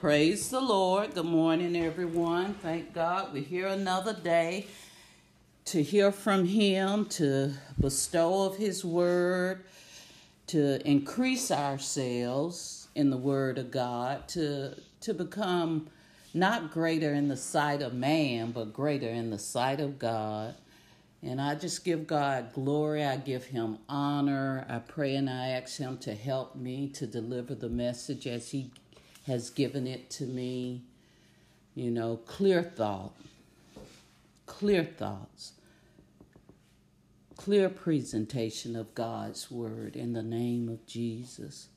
Praise the Lord. Good morning, everyone. Thank God we're here another day to hear from Him, to bestow of His word, to increase ourselves in the word of God, to become not greater in the sight of man, but greater in the sight of God. And I just give God glory. I give Him honor. I pray and I ask Him to help me to deliver the message as He has given it to me. You know, clear thoughts, clear presentation of God's word in the name of Jesus.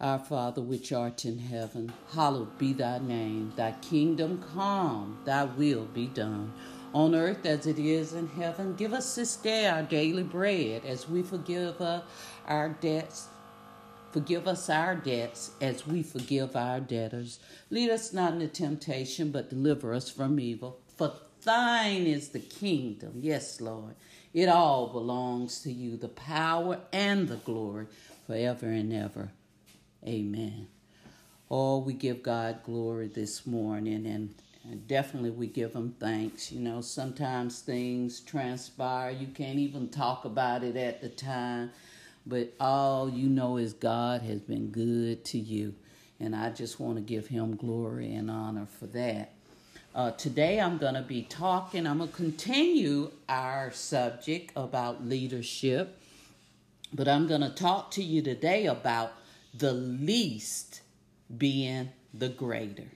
Our Father, which art in heaven, hallowed be thy name. Thy kingdom come, thy will be done on earth as it is in heaven. Give us this day our daily bread, as we forgive our debts. Forgive us our debts as we forgive our debtors. Lead us not into temptation, but deliver us from evil. For thine is the kingdom. Yes, Lord. It all belongs to you, the power and the glory forever and ever. Amen. Oh, we give God glory this morning, and definitely we give Him thanks. You know, sometimes things transpire. You can't even talk about it at the time. But all you know is God has been good to you. And I just want to give Him glory and honor for that. Today I'm going to be talking. I'm going to continue our subject about leadership. But I'm going to talk to you today about the least being the greater.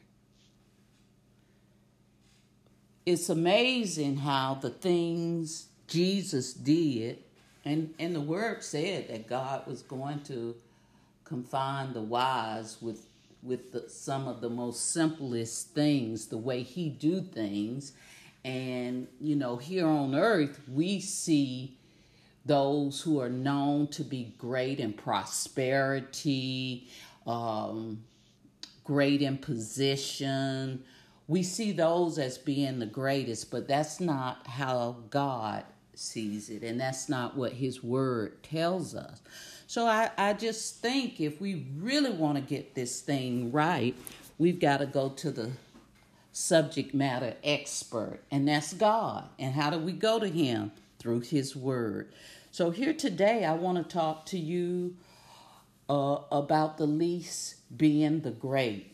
It's amazing how the things Jesus did. And the word said that God was going to confine the wise with some of the most simplest things, the way He do things. And, you know, here on earth, we see those who are known to be great in prosperity, great in position. We see those as being the greatest, but that's not how God sees it, and that's not what His word tells us. So I just think if we really want to get this thing right, we've got to go to the subject matter expert, and that's God. And how do we go to Him? Through His word. So here today, I want to talk to you about the least being the greater.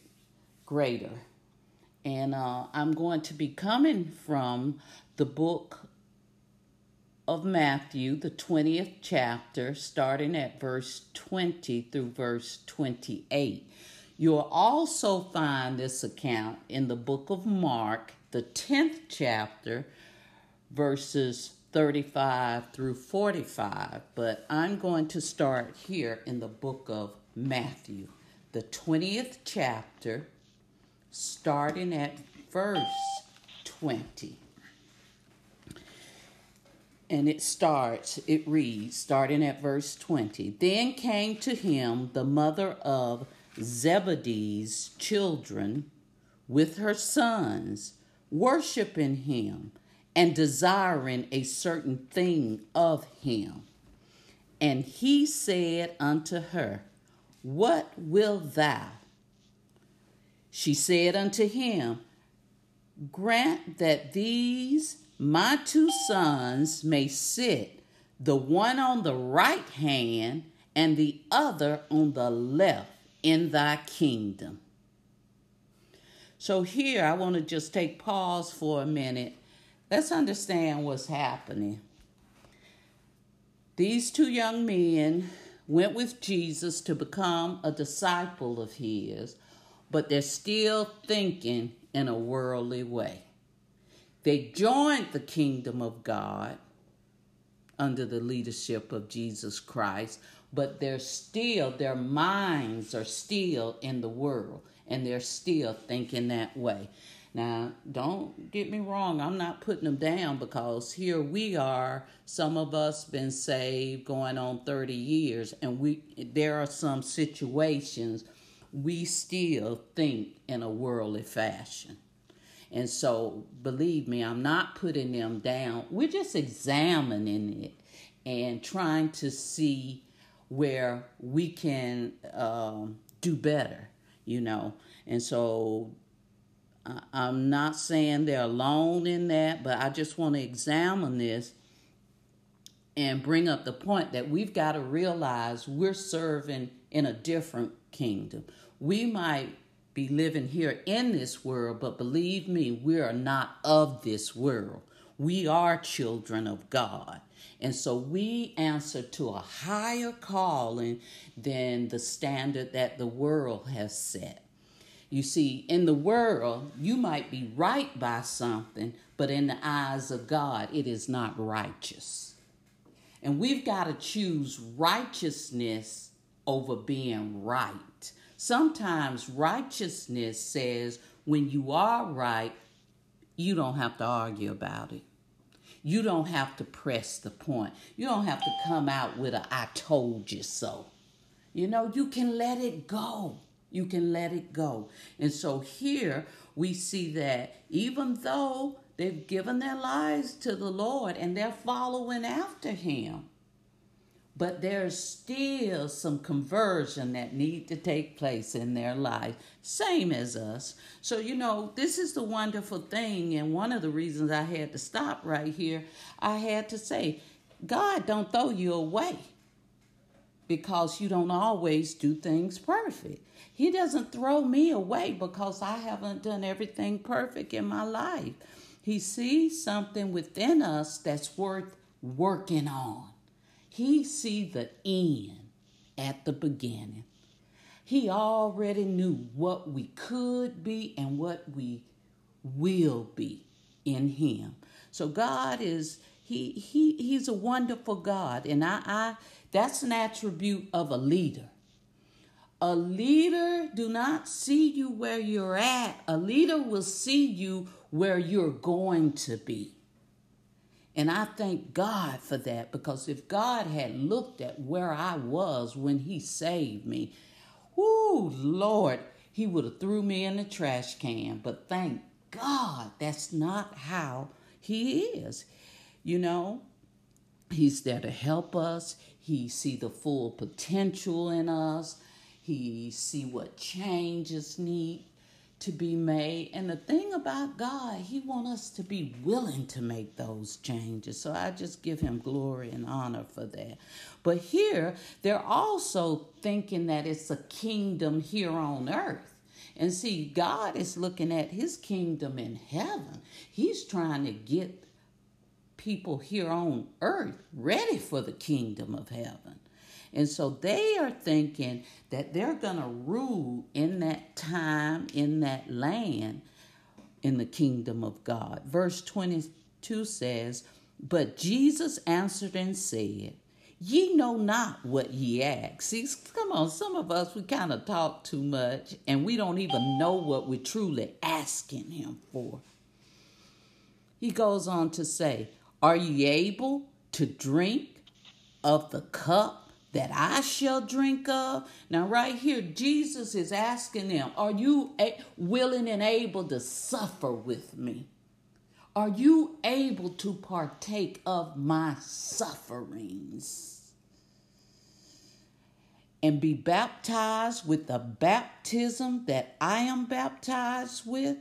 And I'm going to be coming from the book of Matthew, the 20th chapter, starting at verse 20 through verse 28. You'll also find this account in the book of Mark, the 10th chapter, verses 35 through 45. But I'm going to start here in the book of Matthew, the 20th chapter, starting at verse 20. And it reads, starting at verse 20. Then came to Him the mother of Zebedee's children with her sons, worshiping Him and desiring a certain thing of Him. And He said unto her, What wilt thou? She said unto Him, Grant that these my two sons may sit, the one on the right hand and the other on the left, in thy kingdom. So here I want to just take pause for a minute. Let's understand what's happening. These two young men went with Jesus to become a disciple of His, but they're still thinking in a worldly way. They joined the kingdom of God under the leadership of Jesus Christ, but their minds are still in the world, and they're still thinking that way. Now, don't get me wrong. I'm not putting them down, because here we are, some of us been saved going on 30 years, and there are some situations we still think in a worldly fashion. And so, believe me, I'm not putting them down. We're just examining it and trying to see where we can do better. you know. And so I'm not saying they're alone in that, but I just want to examine this and bring up the point that we've got to realize we're serving in a different kingdom. We might be living here in this world, but believe me, we are not of this world. We are children of God. And so we answer to a higher calling than the standard that the world has set. You see, in the world, you might be right by something, but in the eyes of God, it is not righteous. And we've got to choose righteousness over being right. Sometimes righteousness says when you are right, you don't have to argue about it. You don't have to press the point. You don't have to come out with a "I told you so." You know, you can let it go. You can let it go. And so here we see that even though they've given their lives to the Lord and they're following after him, but there's still some conversion that need to take place in their life, same as us. So, you know, this is the wonderful thing. And one of the reasons I had to stop right here, I had to say, God don't throw you away because you don't always do things perfect. He doesn't throw me away because I haven't done everything perfect in my life. He sees something within us that's worth working on. He sees the end at the beginning. He already knew what we could be and what we will be in him. So God is, he's a wonderful God. And I that's an attribute of a leader. A leader do not see you where you're at. A leader will see you where you're going to be. And I thank God for that, because if God had looked at where I was when he saved me, whoo, Lord, he would have threw me in the trash can. But thank God that's not how he is. You know, he's there to help us. He see the full potential in us. He see what changes need to be made. And the thing about God, he wants us to be willing to make those changes. So I just give him glory and honor for that. But here, they're also thinking that it's a kingdom here on earth. And see, God is looking at his kingdom in heaven. He's trying to get people here on earth ready for the kingdom of heaven. And so they are thinking that they're going to rule in that time, in that land, in the kingdom of God. Verse 22 says, "But Jesus answered and said, Ye know not what ye ask." See, come on, some of us, we kind of talk too much, and we don't even know what we're truly asking him for. He goes on to say, "Are ye able to drink of the cup that I shall drink of?" Now, right here, Jesus is asking them, are you willing and able to suffer with me? Are you able to partake of my sufferings and be baptized with the baptism that I am baptized with?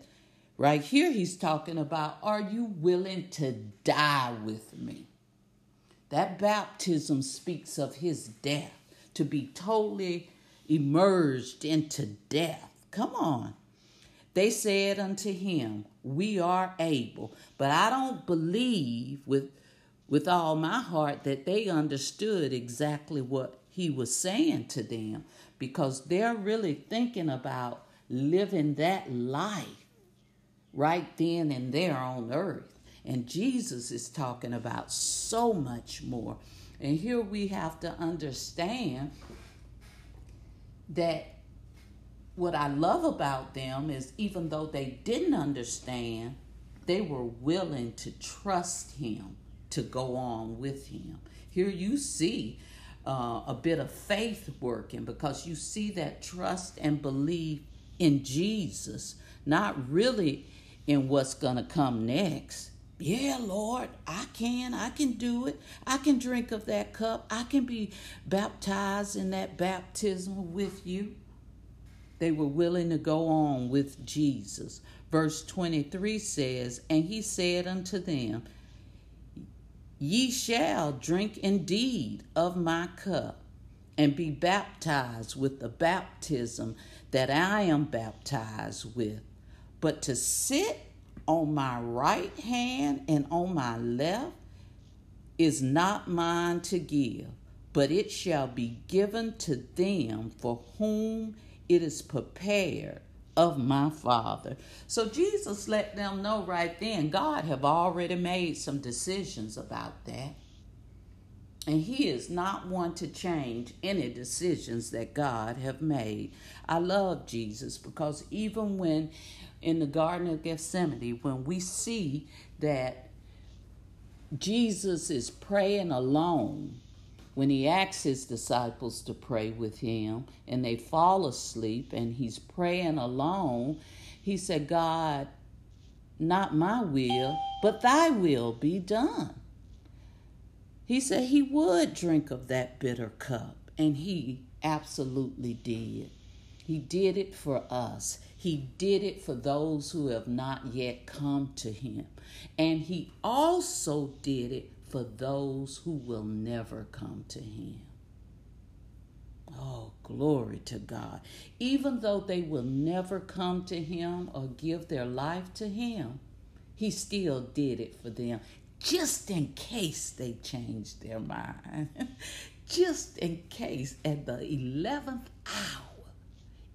Right here, he's talking about, are you willing to die with me? That baptism speaks of his death, to be totally immersed into death. Come on. They said unto him, "We are able." But I don't believe with all my heart that they understood exactly what he was saying to them, because they're really thinking about living that life right then and there on earth. And Jesus is talking about so much more. And here we have to understand that what I love about them is even though they didn't understand, they were willing to trust him to go on with him. Here you see a bit of faith working, because you see that trust and belief in Jesus, not really in what's going to come next. Yeah, Lord, I can do it. I can drink of that cup. I can be baptized in that baptism with you. They were willing to go on with Jesus. Verse 23 says, and he said unto them, ye shall drink indeed of my cup, and be baptized with the baptism that I am baptized with. But to sit on my right hand and on my left is not mine to give, but it shall be given to them for whom it is prepared of my Father. So Jesus let them know right then, God have already made some decisions about that. And he is not one to change any decisions that God have made. I love Jesus because even when in the Garden of Gethsemane, when we see that Jesus is praying alone, when he asks his disciples to pray with him and they fall asleep and he's praying alone, he said, God, not my will, but thy will be done. He said he would drink of that bitter cup, and he absolutely did. He did it for us. He did it for those who have not yet come to him. And he also did it for those who will never come to him. Oh, glory to God. Even though they will never come to him or give their life to him, he still did it for them. Just in case they changed their mind. Just in case at the 11th hour,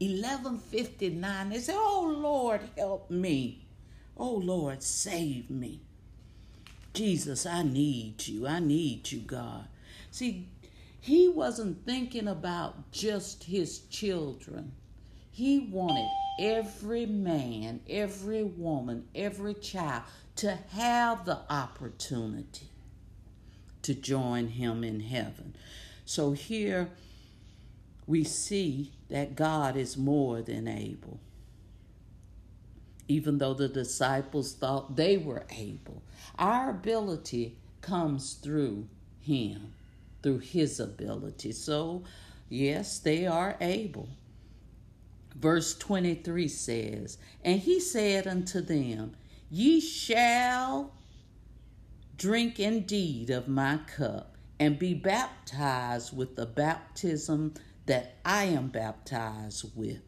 11:59, they said, oh, Lord, help me. Oh, Lord, save me. Jesus, I need you. I need you, God. See, he wasn't thinking about just his children. He wanted every man, every woman, every child to have the opportunity to join him in heaven. So here we see that God is more than able. Even though the disciples thought they were able, our ability comes through him, through his ability. So yes, they are able. Verse 23 says, and he said unto them, ye shall drink indeed of my cup, and be baptized with the baptism that I am baptized with.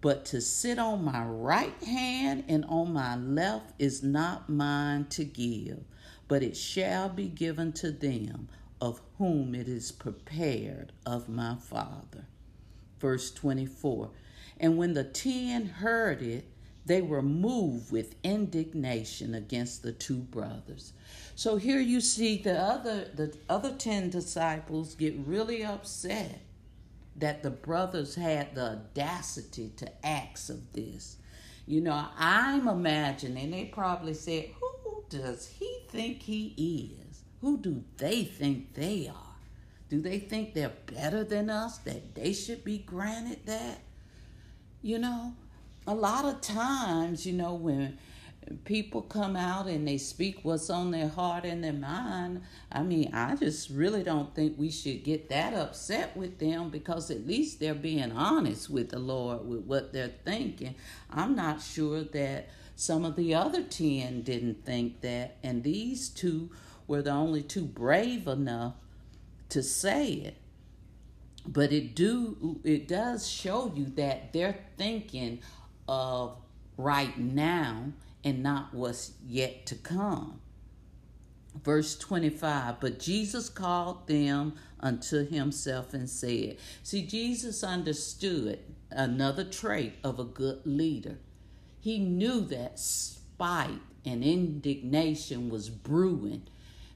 But to sit on my right hand and on my left is not mine to give, but it shall be given to them of whom it is prepared of my Father. Verse 24, and when the 10 heard it, they were moved with indignation against the two brothers. So here you see the other 10 disciples get really upset that the brothers had the audacity to ask of this. You know, I'm imagining they probably said, who does he think he is? Who do they think they are? Do they think they're better than us, that they should be granted that? You know? A lot of times, you know, when people come out and they speak what's on their heart and their mind, I mean, I just really don't think we should get that upset with them because at least they're being honest with the Lord with what they're thinking. I'm not sure that some of the other 10 didn't think that, and these two were the only two brave enough to say it. But it does show you that they're thinking of right now and not what's yet to come. Verse 25, but Jesus called them unto himself and said, see, Jesus understood another trait of a good leader. He knew that spite and indignation was brewing.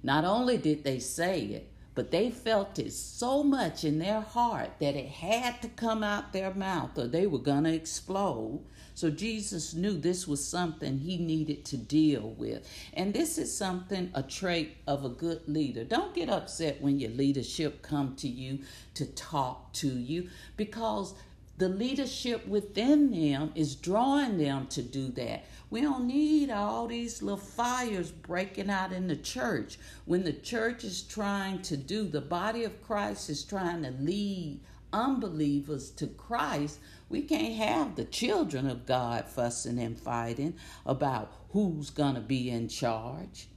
Not only did they say it, but they felt it so much in their heart that it had to come out their mouth or they were going to explode. So Jesus knew this was something he needed to deal with. And this is something, a trait of a good leader. Don't get upset when your leadership come to you to talk to you, because the leadership within them is drawing them to do that. We don't need all these little fires breaking out in the church. When the church is trying to do, the body of Christ is trying to lead unbelievers to Christ, We can't have the children of God fussing and fighting about who's going to be in charge.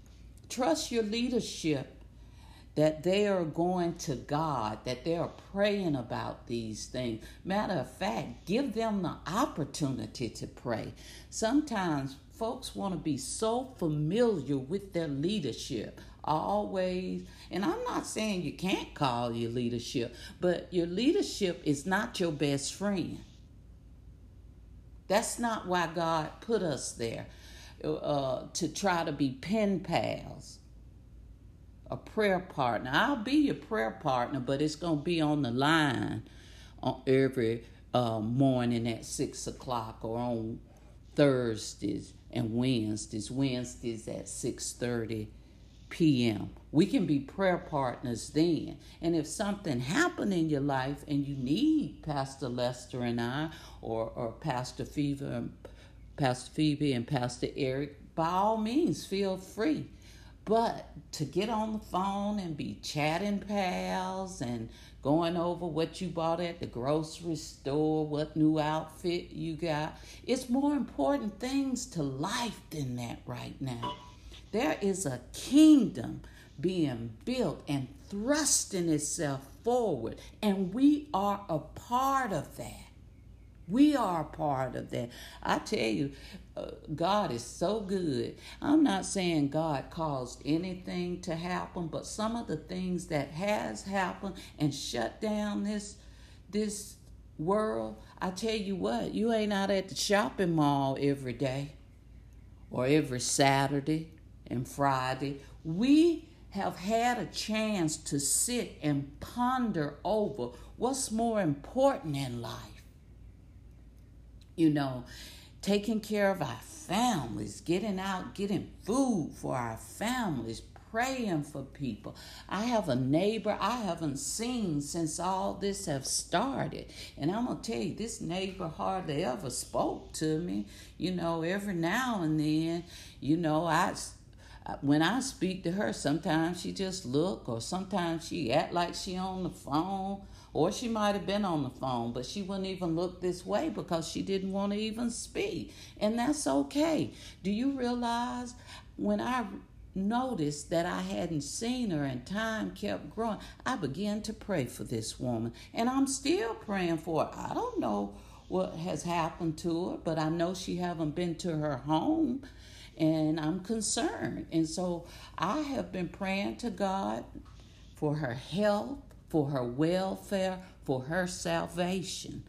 Trust your leadership, that they are going to God, that they are praying about these things. Matter of fact, give them the opportunity to pray. Sometimes folks want to be so familiar with their leadership. Always, and I'm not saying you can't call your leadership, but your leadership is not your best friend. That's not why God put us there, to try to be pen pals, a prayer partner. I'll be your prayer partner, but it's going to be on the line on every morning at 6 o'clock, or on Thursdays and Wednesdays. Wednesdays at 6:30 p.m. We can be prayer partners then. And if something happened in your life and you need Pastor Lester and I, or Pastor Fever and Pastor Phoebe and Pastor Eric, by all means, feel free. But to get on the phone and be chatting pals and going over what you bought at the grocery store, what new outfit you got, it's more important things to life than that right now. There is a kingdom being built and thrusting itself forward, and we are a part of that. We are a part of that. I tell you, God is so good. I'm not saying God caused anything to happen, but some of the things that has happened and shut down this world, I tell you what, you ain't out at the shopping mall every day or every Saturday and Friday. We have had a chance to sit and ponder over what's more important in life. You know, taking care of our families, getting out, getting food for our families, praying for people. I have a neighbor I haven't seen since all this have started. And I'm going to tell you, this neighbor hardly ever spoke to me. You know, every now and then, you know, when I speak to her, sometimes she just look, or sometimes she act like she on the phone, or she might have been on the phone, but she wouldn't even look this way because she didn't want to even speak. And that's okay. Do you realize when I noticed that I hadn't seen her and time kept growing, I began to pray for this woman. And I'm still praying for her. I don't know what has happened to her, but I know she haven't been to her home. And I'm concerned. And so I have been praying to God for her health, for her welfare, for her salvation.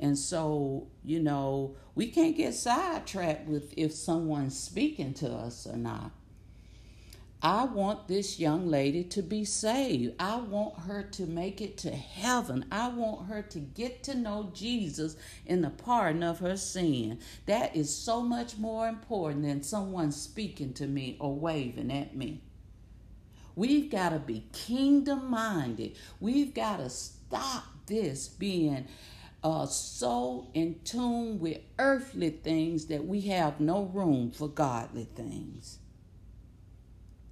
And so, you know, we can't get sidetracked with if someone's speaking to us or not. I want this young lady to be saved. I want her to make it to heaven. I want her to get to know Jesus in the pardon of her sin. That is so much more important than someone speaking to me or waving at me. We've got to be kingdom-minded. We've got to stop this being so in tune with earthly things that we have no room for godly things.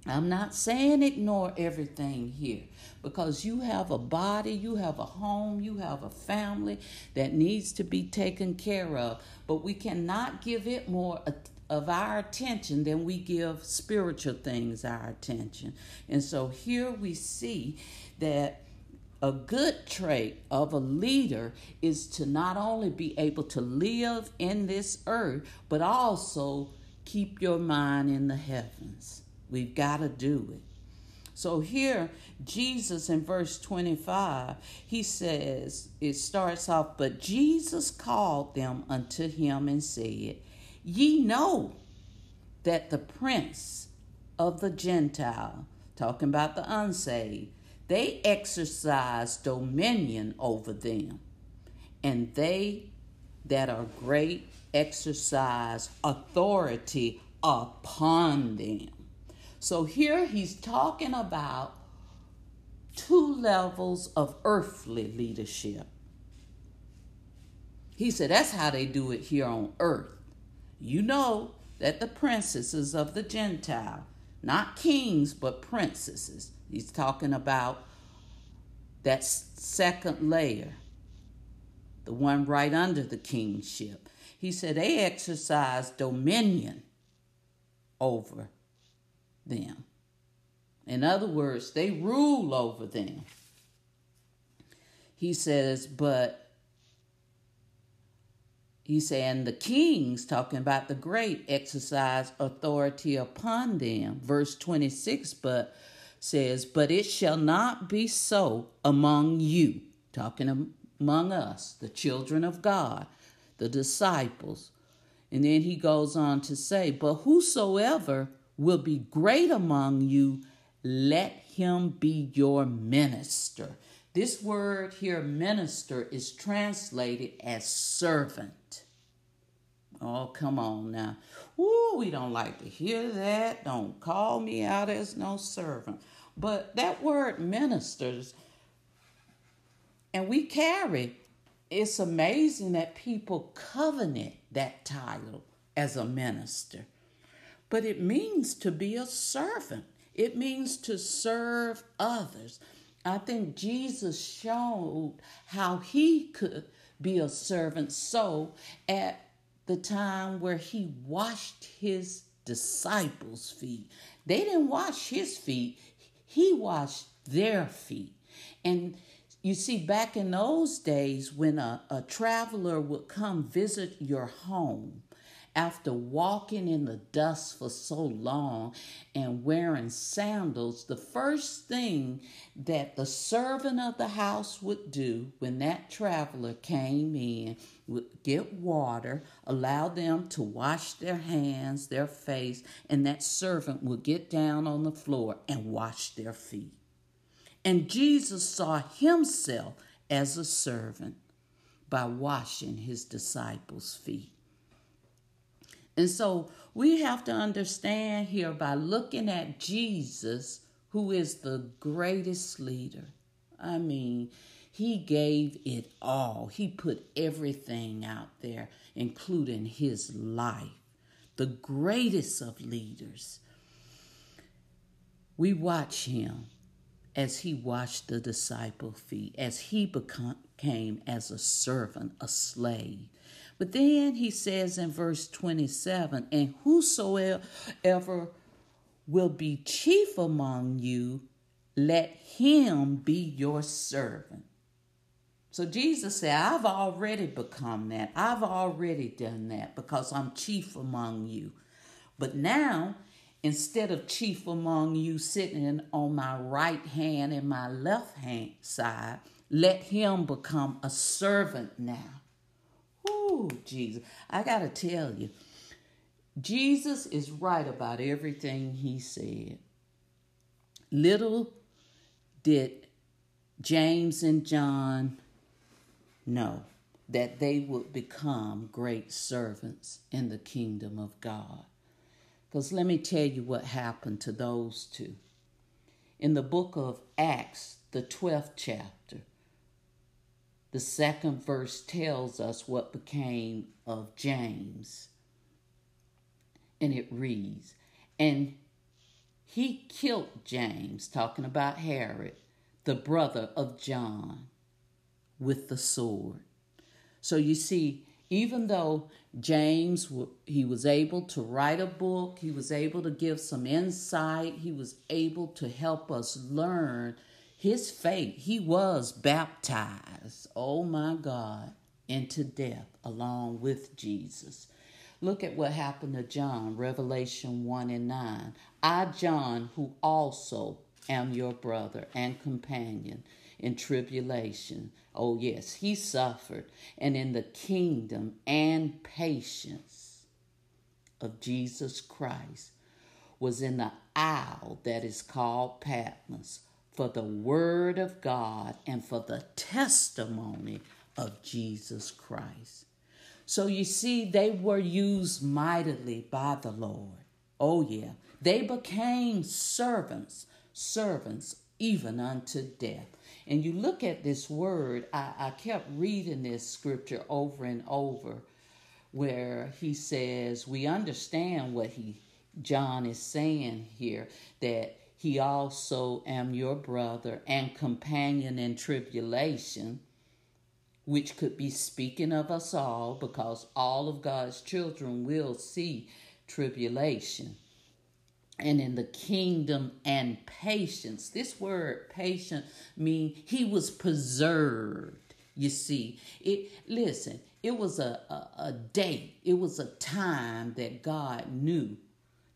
I'm not saying ignore everything here, because you have a body, you have a home, you have a family that needs to be taken care of, but we cannot give it more of our attention than we give spiritual things our attention. And so here we see that a good trait of a leader is to not only be able to live in this earth, but also keep your mind in the heavens. We've got to do it. So here, Jesus in verse 25, he says, it starts off, but Jesus called them unto him and said, ye know that the prince of the Gentile, talking about the unsaved, they exercise dominion over them, and they that are great exercise authority upon them. So here he's talking about two levels of earthly leadership. He said that's how they do it here on earth. You know that the princesses of the Gentile, not kings, but princesses. He's talking about that second layer the one right under the kingship. He said they exercised dominion over them. In other words, they rule over them. He says, but he's saying the kings, talking about the great, exercise authority upon them. Verse 26, but says, but it shall not be so among you, talking among us, the children of God, the disciples. And then he goes on to say, but whosoever will be great among you, let him be your minister. This word here, minister, is translated as servant. Oh, come on now. Ooh, we don't like to hear that. Don't call me out as no servant. But that word ministers, and we carry, it's amazing that people covenant that title as a minister. But it means to be a servant. It means to serve others. I think Jesus showed how he could be a servant. So at the time where he washed his disciples' feet, they didn't wash his feet. He washed their feet. And you see, back in those days, when a traveler would come visit your home after walking in the dust for so long and wearing sandals, the first thing that the servant of the house would do when that traveler came in would get water, allow them to wash their hands, their face, and that servant would get down on the floor and wash their feet. And Jesus saw himself as a servant by washing his disciples' feet. And so we have to understand here by looking at Jesus, who is the greatest leader. I mean, he gave it all. He put everything out there, including his life. The greatest of leaders. We watch him as he washed the disciples' feet, as he became as a servant, a slave. But then he says in verse 27, and whosoever will be chief among you, let him be your servant. So Jesus said, I've already become that. I've already done that because I'm chief among you. But now, instead of chief among you sitting on my right hand and my left hand side, let him become a servant now. Ooh, Jesus. I got to tell you, Jesus is right about everything he said. Little did James and John know that they would become great servants in the kingdom of God. Because let me tell you what happened to those two. In the book of Acts, the 12th chapter, the second verse tells us what became of James. And it reads, and he killed James, talking about Herod, the brother of John, with the sword. So you see, even though James, he was able to write a book, he was able to give some insight, he was able to help us learn his faith. He was baptized, oh my God, into death along with Jesus. Look at what happened to John, Revelation 1:9. I, John, who also am your brother and companion in tribulation. Oh yes, he suffered, and in the kingdom and patience of Jesus Christ, was in the isle that is called Patmos for the word of God and for the testimony of Jesus Christ. So you see, they were used mightily by the Lord. Oh yeah, they became servants even unto death. And you look at this word, I kept reading this scripture over and over, where he says, we understand what John is saying here, that he also am your brother and companion in tribulation, which could be speaking of us all, because all of God's children will see tribulation. And in the kingdom and patience, this word patient means he was preserved. You see, it was a day. It was a time that God knew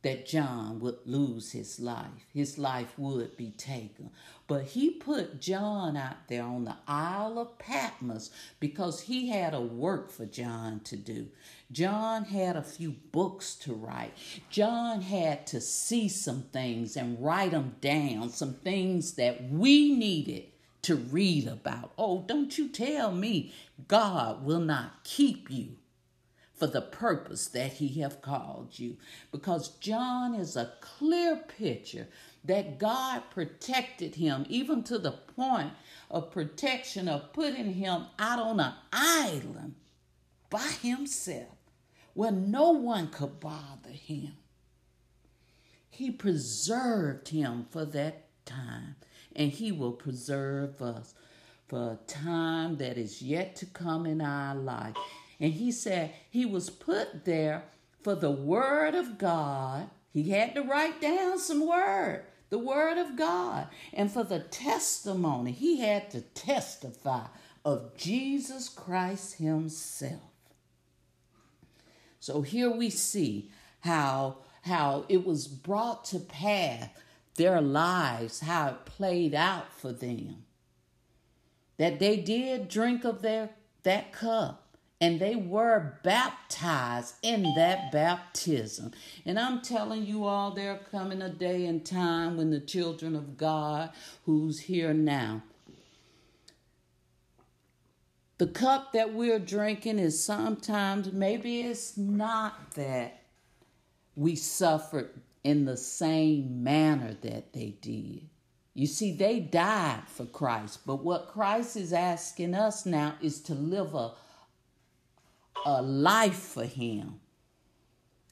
that John would lose his life. His life would be taken. But he put John out there on the Isle of Patmos because he had a work for John to do. John had a few books to write. John had to see some things and write them down, some things that we needed to read about. Oh, don't you tell me God will not keep you for the purpose that he have called you. Because John is a clear picture that God protected him, even to the point of protection of putting him out on an island by himself where no one could bother him. He preserved him for that time, and he will preserve us for a time that is yet to come in our life. And he said he was put there for the word of God. He had to write down some word, the word of God. And for the testimony, he had to testify of Jesus Christ himself. So here we see how it was brought to pass, their lives, how it played out for them. That they did drink of that cup. And they were baptized in that baptism. And I'm telling you all, there coming a day and time when the children of God, who's here now, the cup that we're drinking is sometimes, maybe it's not that we suffered in the same manner that they did. You see, they died for Christ. But what Christ is asking us now is to live a life for him,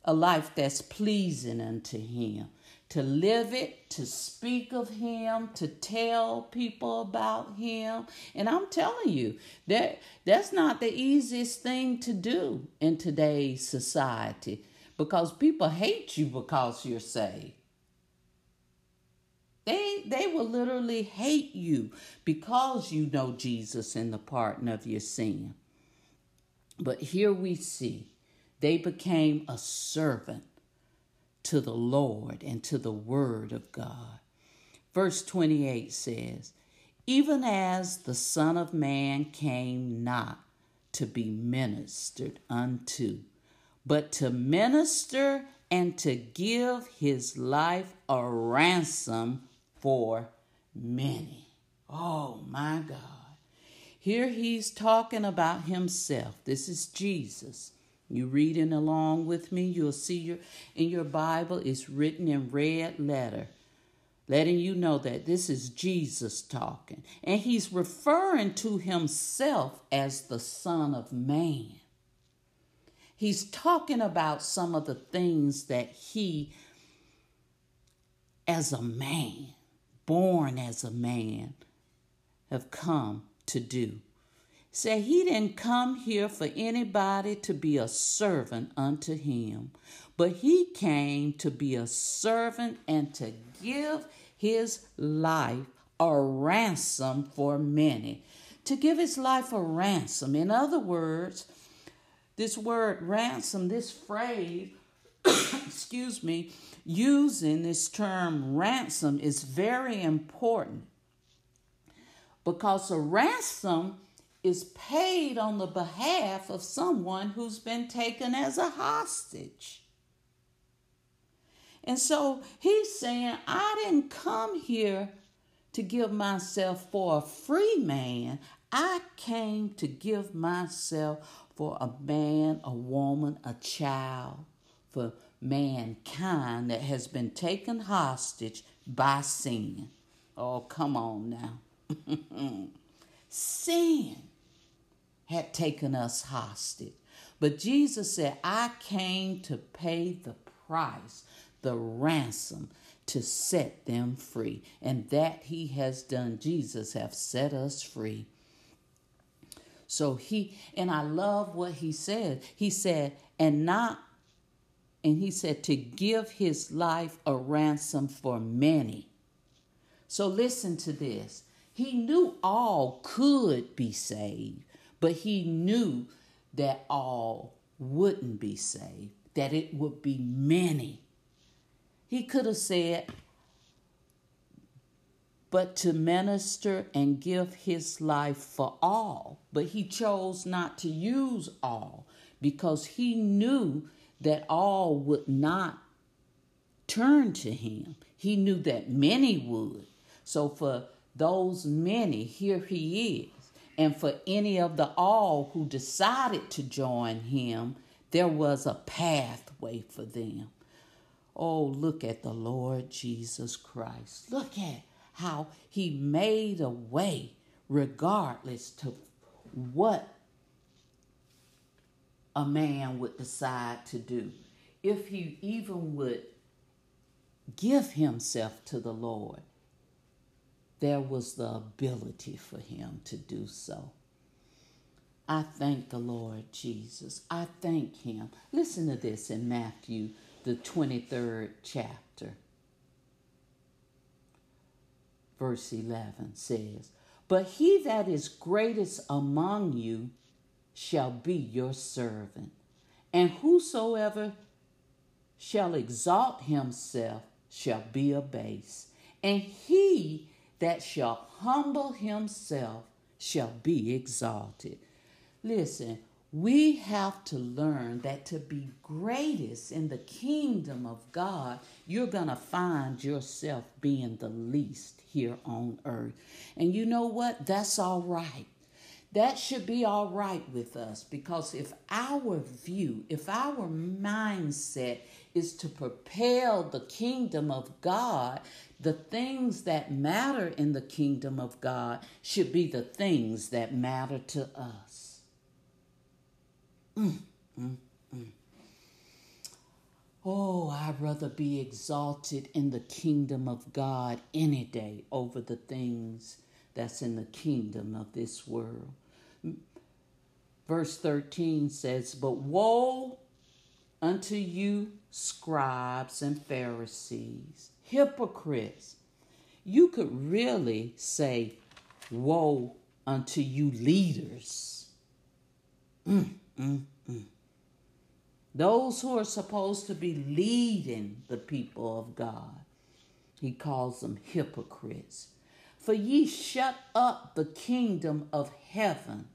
a life that's pleasing unto him, to live it, to speak of him, to tell people about him. And I'm telling you, that's not the easiest thing to do in today's society, because people hate you because you're saved. They will literally hate you because you know Jesus and the pardon of your sin. But here we see they became a servant to the Lord and to the word of God. Verse 28 says, even as the Son of Man came not to be ministered unto, but to minister and to give his life a ransom for many. Oh, my God. Here he's talking about himself. This is Jesus. You reading along with me, you'll see in your Bible it's written in red letter, letting you know that this is Jesus talking. And he's referring to himself as the Son of Man. He's talking about some of the things that he, as a man, born as a man, have come to do. Say, he didn't come here for anybody to be a servant unto him, but he came to be a servant and to give his life a ransom for many. To give his life a ransom. In other words, this word ransom, this phrase, excuse me, using this term ransom is very important. Because a ransom is paid on the behalf of someone who's been taken as a hostage. And so he's saying, I didn't come here to give myself for a free man. I came to give myself for a man, a woman, a child, for mankind that has been taken hostage by sin. Oh, come on now. Sin had taken us hostage. But Jesus said, I came to pay the price, the ransom, to set them free. And that he has done. Jesus has set us free. So I love what he said. He said, to give his life a ransom for many. So listen to this. He knew all could be saved, but he knew that all wouldn't be saved, that it would be many. He could have said, but to minister and give his life for all. But he chose not to use all because he knew that all would not turn to him. He knew that many would. So for those many, here he is. And for any of the all who decided to join him, there was a pathway for them. Oh, look at the Lord Jesus Christ. Look at how he made a way regardless to what a man would decide to do. If he even would give himself to the Lord, there was the ability for him to do so. I thank the Lord Jesus. I thank him. Listen to this in Matthew, the 23rd chapter. Verse 11 says, but he that is greatest among you shall be your servant, and whosoever shall exalt himself shall be abased, and he that shall humble himself shall be exalted. Listen, we have to learn that to be greatest in the kingdom of God, you're going to find yourself being the least here on earth. And you know what? That's all right. That should be all right with us, because if our view, if our mindset is to propel the kingdom of God, the things that matter in the kingdom of God should be the things that matter to us. Oh, I'd rather be exalted in the kingdom of God any day over the things that's in the kingdom of this world. Verse 13 says, but woe unto you, scribes and Pharisees, hypocrites. You could really say, woe unto you, leaders. Those who are supposed to be leading the people of God, he calls them hypocrites. For ye shut up the kingdom of heaven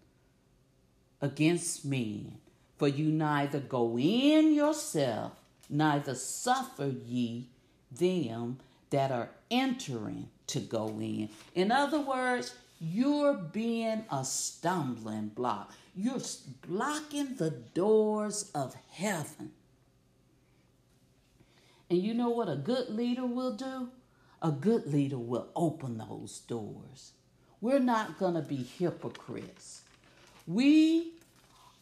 against men. For you neither go in yourself, neither suffer ye them that are entering to go in. In other words, you're being a stumbling block. You're blocking the doors of heaven. And you know what a good leader will do? A good leader will open those doors. We're not going to be hypocrites. We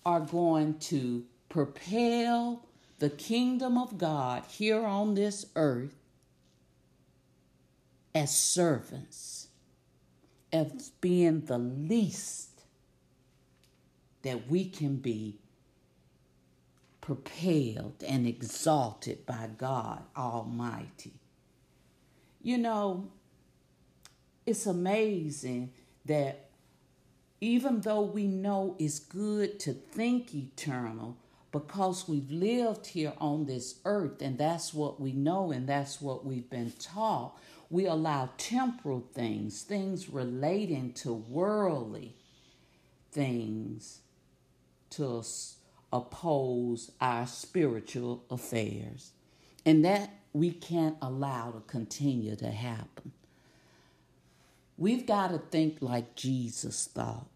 are going to propel the kingdom of God here on this earth as servants, as being the least that we can be propelled and exalted by God Almighty. You know, it's amazing that even though we know it's good to think eternal, because we've lived here on this earth and that's what we know and that's what we've been taught, we allow temporal things, things relating to worldly things, to oppose our spiritual affairs. And that we can't allow to continue to happen. We've got to think like Jesus thought.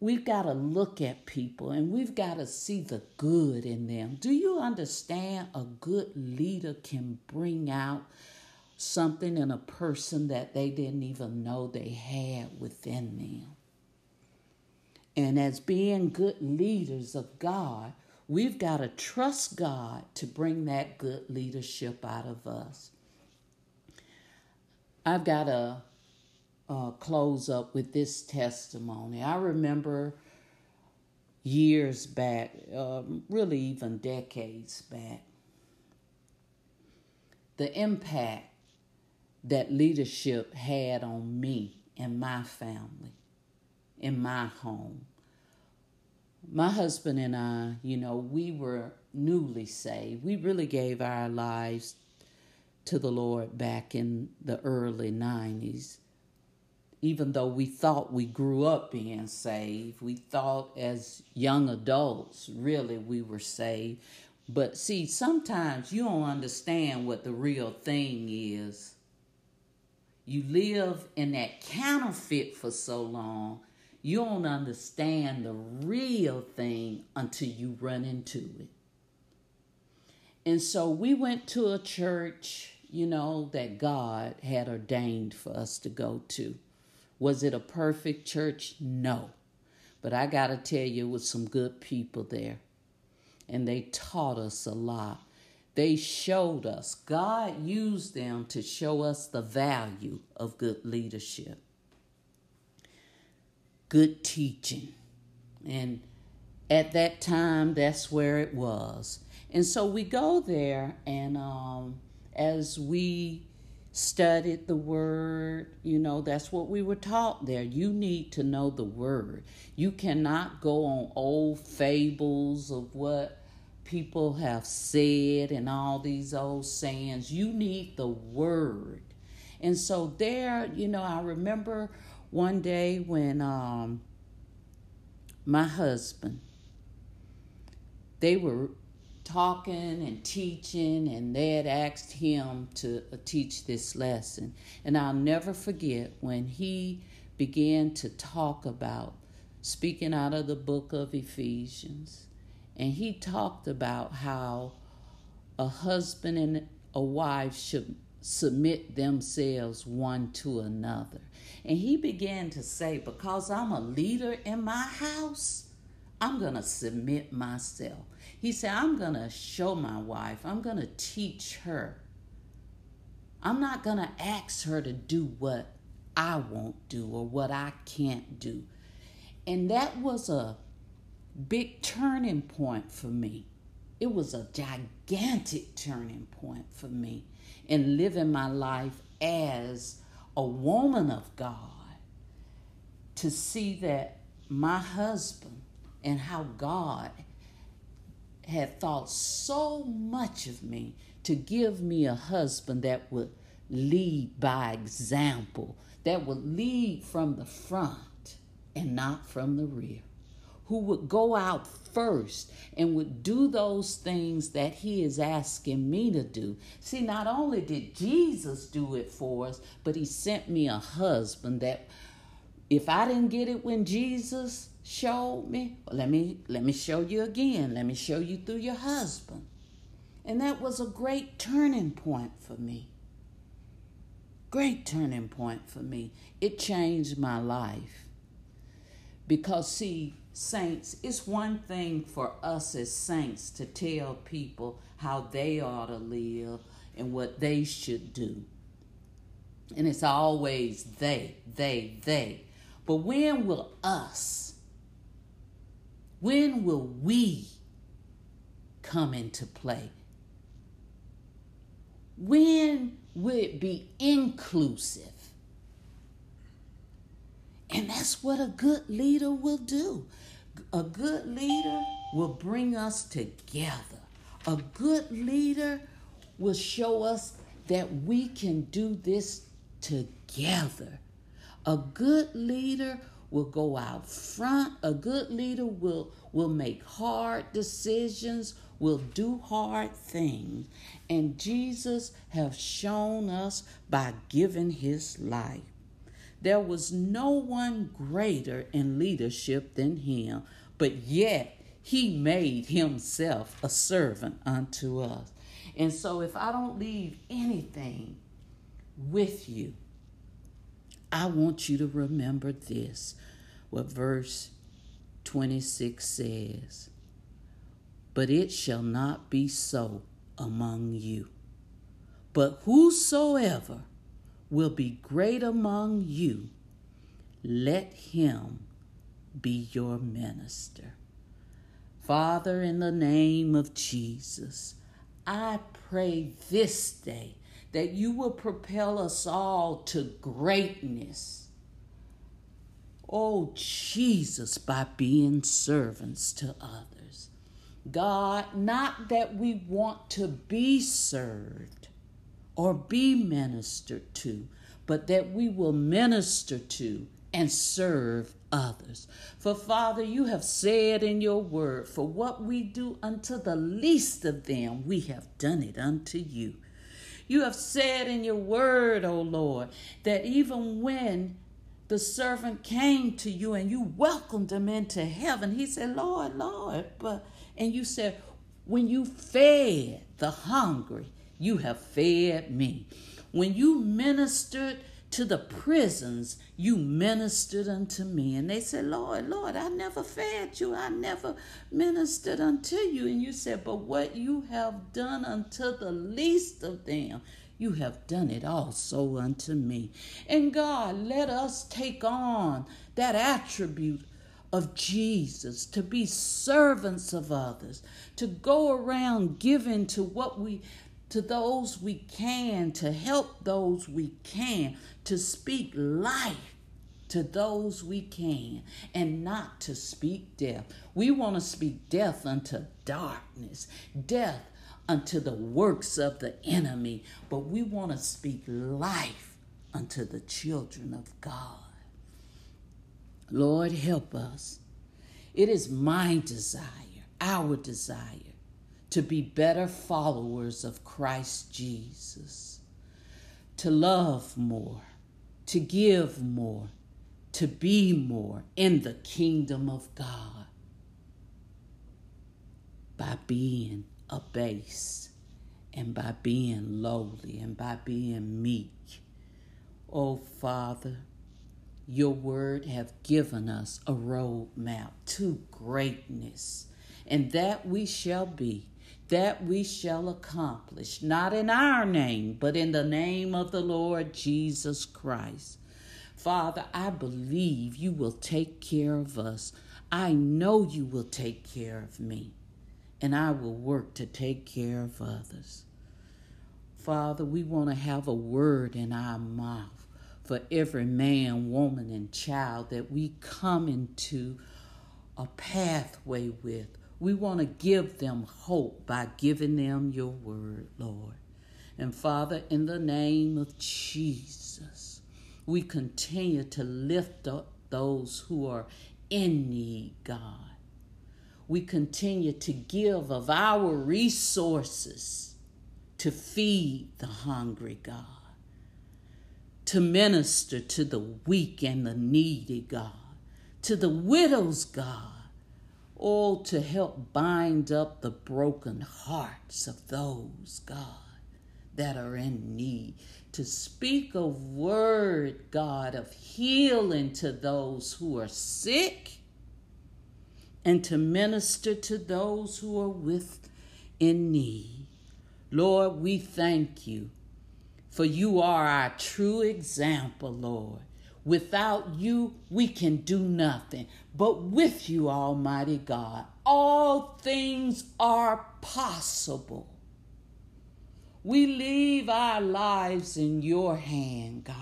We've got to look at people and we've got to see the good in them. Do you understand? A good leader can bring out something in a person that they didn't even know they had within them. And as being good leaders of God, we've got to trust God to bring that good leadership out of us. I've got a close up with this testimony. I remember years back, really even decades back, the impact that leadership had on me and my family, in my home. My husband and I, we were newly saved. We really gave our lives to the Lord back in the early 90s. Even though we thought we grew up being saved, we thought as young adults, really, we were saved. But see, sometimes you don't understand what the real thing is. You live in that counterfeit for so long, you don't understand the real thing until you run into it. And so we went to a church, that God had ordained for us to go to. Was it a perfect church? No. But I got to tell you, it was some good people there. And they taught us a lot. They showed us. God used them to show us the value of good leadership, good teaching. And at that time, that's where it was. And so we go there, and as we studied the Word, that's what we were taught there. You need to know the Word. You cannot go on old fables of what people have said and all these old sayings. You need the Word. And so there, I remember one day when my husband, they were talking and teaching, and they had asked him to teach this lesson. And I'll never forget when he began to talk about speaking out of the book of Ephesians. And he talked about how a husband and a wife should submit themselves one to another. And he began to say, because I'm a leader in my house, I'm going to submit myself. He said, I'm going to show my wife. I'm going to teach her. I'm not going to ask her to do what I won't do or what I can't do. And that was a big turning point for me. It was a gigantic turning point for me in living my life as a woman of God, to see that my husband and how God had thought so much of me to give me a husband that would lead by example, that would lead from the front and not from the rear, who would go out first and would do those things that he is asking me to do. See, not only did Jesus do it for us, but he sent me a husband that if I didn't get it when Jesus showed me, let me show you again. Let me show you through your husband. And that was a great turning point for me. Great turning point for me. It changed my life. Because, see, saints, it's one thing for us as saints to tell people how they ought to live and what they should do. And it's always they. But when will us, when will we come into play? When will it be inclusive? And that's what a good leader will do. A good leader will bring us together. A good leader will show us that we can do this together. A good leader will go out front. A good leader will make hard decisions, will do hard things. And Jesus has shown us by giving his life. There was no one greater in leadership than him, but yet he made himself a servant unto us. And so if I don't leave anything with you, I want you to remember this, what verse 26 says, but it shall not be so among you, but whosoever will be great among you. Let him be your minister. Father, in the name of Jesus, I pray this day that you will propel us all to greatness. Oh, Jesus, by being servants to others. God, not that we want to be served or be ministered to, but that we will minister to and serve others. For Father, you have said in your word, for what we do unto the least of them, we have done it unto you. You have said in your word, O Lord, that even when the servant came to you and you welcomed him into heaven, he said, Lord, Lord, but, and you said, when you fed the hungry, you have fed me. When you ministered to the prisons, you ministered unto me. And they said, Lord, Lord, I never fed you. I never ministered unto you. And you said, but what you have done unto the least of them, you have done it also unto me. And God, let us take on that attribute of Jesus, to be servants of others, to go around giving to what we to those we can, to help those we can, to speak life to those we can, and not to speak death. We want to speak death unto darkness, death unto the works of the enemy, but we want to speak life unto the children of God. Lord, help us. It is my desire, our desire, to be better followers of Christ Jesus, to love more, to give more, to be more in the kingdom of God by being abased and by being lowly and by being meek. Oh, Father, your word have given us a roadmap to greatness, and that we shall be, that we shall accomplish, not in our name, but in the name of the Lord Jesus Christ. Father, I believe you will take care of us. I know you will take care of me, and I will work to take care of others. Father, we want to have a word in our mouth for every man, woman, and child that we come into a pathway with. We want to give them hope by giving them your word, Lord. And Father, in the name of Jesus, we continue to lift up those who are in need, God. We continue to give of our resources to feed the hungry, God, to minister to the weak and the needy, God, to the widows, God. Oh, to help bind up the broken hearts of those, God, that are in need. To speak a word, God, of healing to those who are sick, and to minister to those who are in need. Lord, we thank you, for you are our true example, Lord. Without you, we can do nothing. But with you, Almighty God, all things are possible. We leave our lives in your hand, God.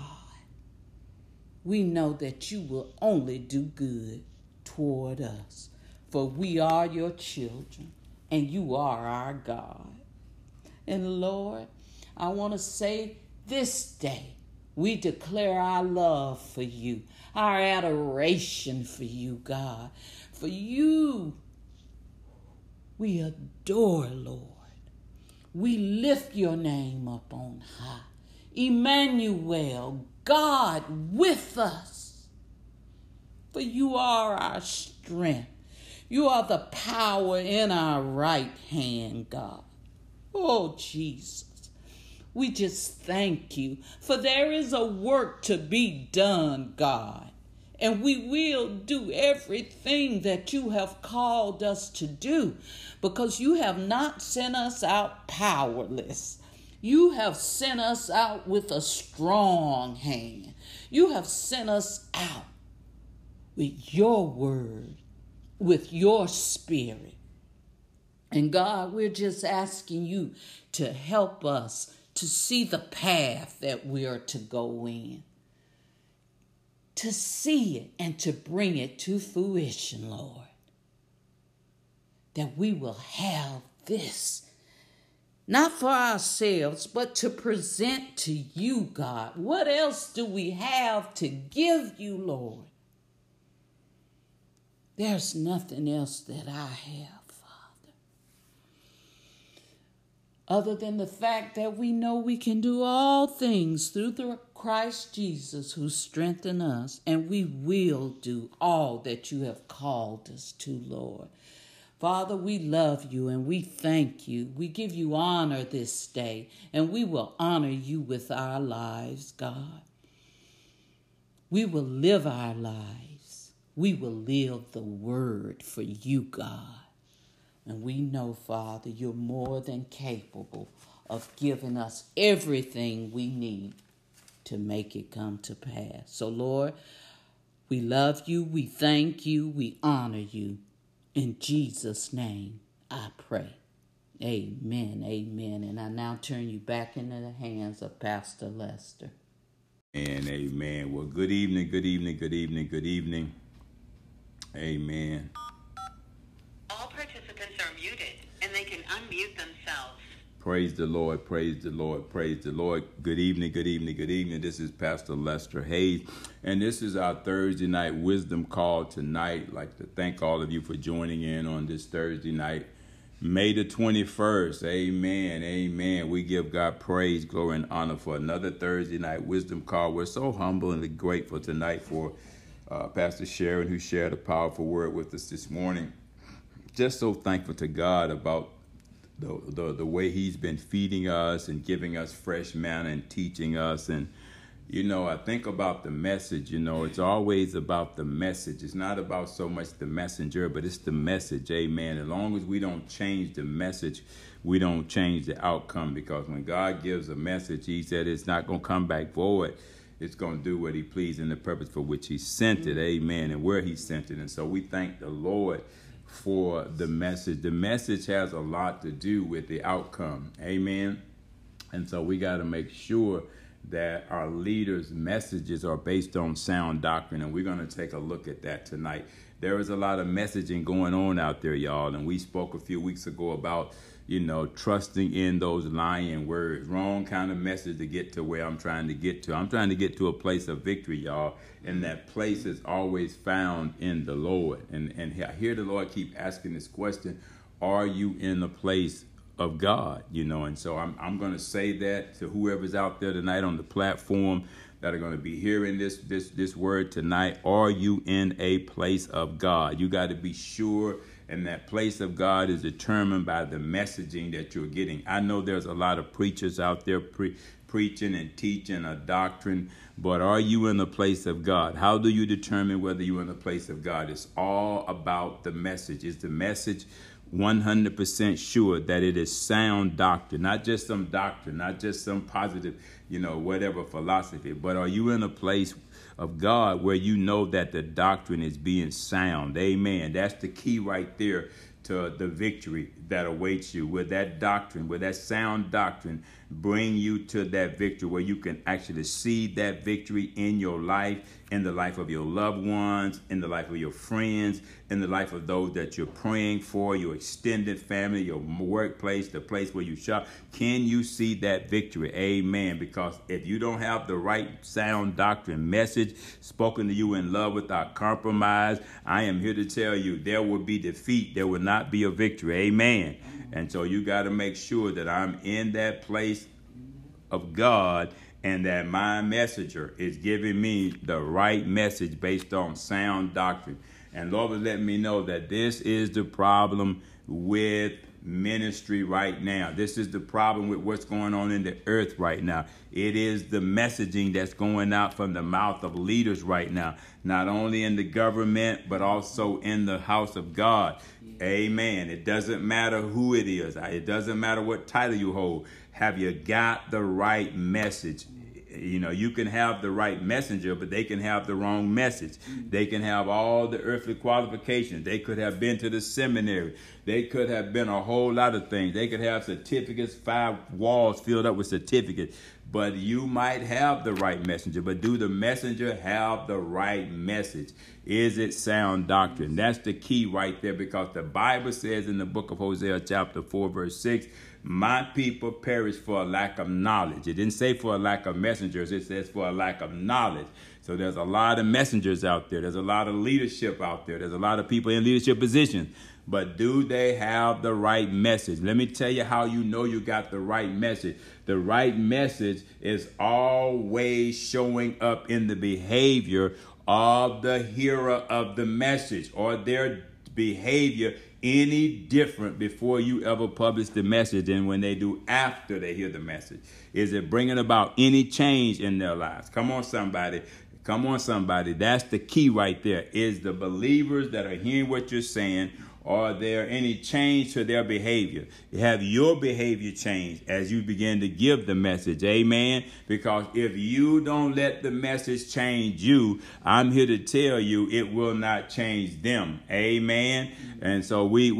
We know that you will only do good toward us, for we are your children, and you are our God. And Lord, I want to say this day, we declare our love for you, our adoration for you, God. For you, we adore, Lord. We lift your name up on high. Emmanuel, God with us. For you are our strength. You are the power in our right hand, God. Oh, Jesus. We just thank you, for there is a work to be done, God, and we will do everything that you have called us to do, because you have not sent us out powerless. You have sent us out with a strong hand. You have sent us out with your word, with your spirit. And God, we're just asking you to help us to see the path that we are to go in, to see it and to bring it to fruition, Lord, that we will have this, not for ourselves, but to present to you, God. What else do we have to give you, Lord? There's nothing else that I have, Father, other than the fact that we know we can do all things through the Christ Jesus who strengthens us, and we will do all that you have called us to, Lord. Father, we love you and we thank you. We give you honor this day, and we will honor you with our lives, God. We will live our lives. We will live the word for you, God. And we know, Father, you're more than capable of giving us everything we need to make it come to pass. So, Lord, we love you, we thank you, we honor you. In Jesus' name, I pray. Amen, amen. And I now turn you back into the hands of Pastor Lester. And amen. Well, good evening, good evening, good evening, good evening. Amen. All participants are muted, and they can unmute themselves. Praise the Lord, praise the Lord, praise the Lord. Good evening, good evening, good evening. This is Pastor Lester Hayes, and this is our Thursday night wisdom call tonight. I'd like to thank all of you for joining in on this Thursday night, May the 21st. Amen, amen. We give God praise, glory, and honor for another Thursday night wisdom call. We're so humble and grateful tonight for Pastor Sharon, who shared a powerful word with us this morning. Just so thankful to God about the way he's been feeding us and giving us fresh manna and teaching us. And, you know, I think about the message. You know, it's always about the message. It's not about so much the messenger, but it's the message. Amen. As long as we don't change the message, we don't change the outcome, because when God gives a message, he said it's not going to come back void. It's going to do what he pleased and the purpose for which he sent it. Amen. And where he sent it. And so we thank the Lord for the message. The message has a lot to do with the outcome. Amen. And so we got to make sure that our leaders' messages are based on sound doctrine, and we're going to take a look at that tonight. There is a lot of messaging going on out there, y'all, and we spoke a few weeks ago about, you know, trusting in those lying words. Wrong kind of message to get to where I'm trying to get to. I'm trying to get to a place of victory, y'all, and that place is always found in the Lord. And I hear the Lord keep asking this question, are you in the place of God? You know, and so I'm going to say that to whoever's out there tonight on the platform that are going to be hearing this word tonight. Are you in a place of God? You got to be sure. And that place of God is determined by the messaging that you're getting. I know there's a lot of preachers out there preaching and teaching a doctrine, but are you in the place of God? How do you determine whether you're in the place of God? It's all about the message. Is the message 100% sure that it is sound doctrine, not just some doctrine, not just some positive, you know, whatever philosophy, but are you in a place of God where you know that the doctrine is being sound? Amen. That's the key right there to the victory that awaits you. Will that doctrine, will that sound doctrine bring you to that victory where you can actually see that victory in your life, in the life of your loved ones, in the life of your friends, in the life of those that you're praying for, your extended family, your workplace, the place where you shop? Can you see that victory? Amen. Because if you don't have the right sound doctrine message spoken to you in love without compromise, I am here to tell you there will be defeat. There will not be a victory. Amen. And so you got to make sure that I'm in that place of God and that my messenger is giving me the right message based on sound doctrine. And Lord, let me know that this is the problem with ministry right now. This is the problem with what's going on in the earth right now. It is the messaging that's going out from the mouth of leaders right now, not only in the government, but also in the house of God. Amen. It doesn't matter who it is. It doesn't matter what title you hold. Have you got the right message? You know, you can have the right messenger, but they can have the wrong message. They can have all the earthly qualifications. They could have been to the seminary. They could have been a whole lot of things. They could have certificates, 5 walls filled up with certificates. But you might have the right messenger, but do the messenger have the right message? Is it sound doctrine? That's the key right there, because the Bible says in the book of Hosea chapter 4, verse 6, my people perish for a lack of knowledge. It didn't say for a lack of messengers. It says for a lack of knowledge. So there's a lot of messengers out there. There's a lot of leadership out there. There's a lot of people in leadership positions. But do they have the right message? Let me tell you how you know you got the right message. The right message is always showing up in the behavior of the hearer of the message, or their behavior any different before you ever publish the message than when they do after they hear the message. Is it bringing about any change in their lives? Come on, somebody. Come on, somebody. That's the key right there. Is the believers that are hearing what you're saying, are there any change to their behavior? Have your behavior changed as you begin to give the message? Amen. Because if you don't let the message change you, I'm here to tell you it will not change them. Amen. And so we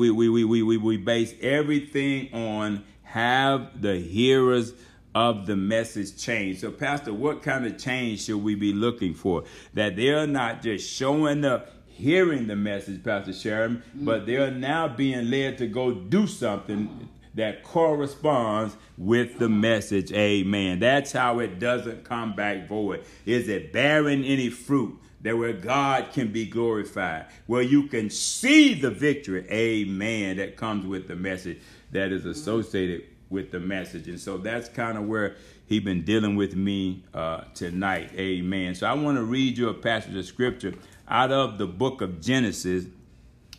base everything on have the hearers of the message change. So Pastor, what kind of change should we be looking for? That they're not just showing up hearing the message, Pastor Sharon, but they're now being led to go do something that corresponds with the message. Amen. That's how it doesn't come back void. Is it bearing any fruit that where God can be glorified, where you can see the victory? Amen. That comes with the message, that is associated with the message. And so that's kind of where he's been dealing with me tonight. Amen. So I want to read you a passage of scripture out of the book of Genesis,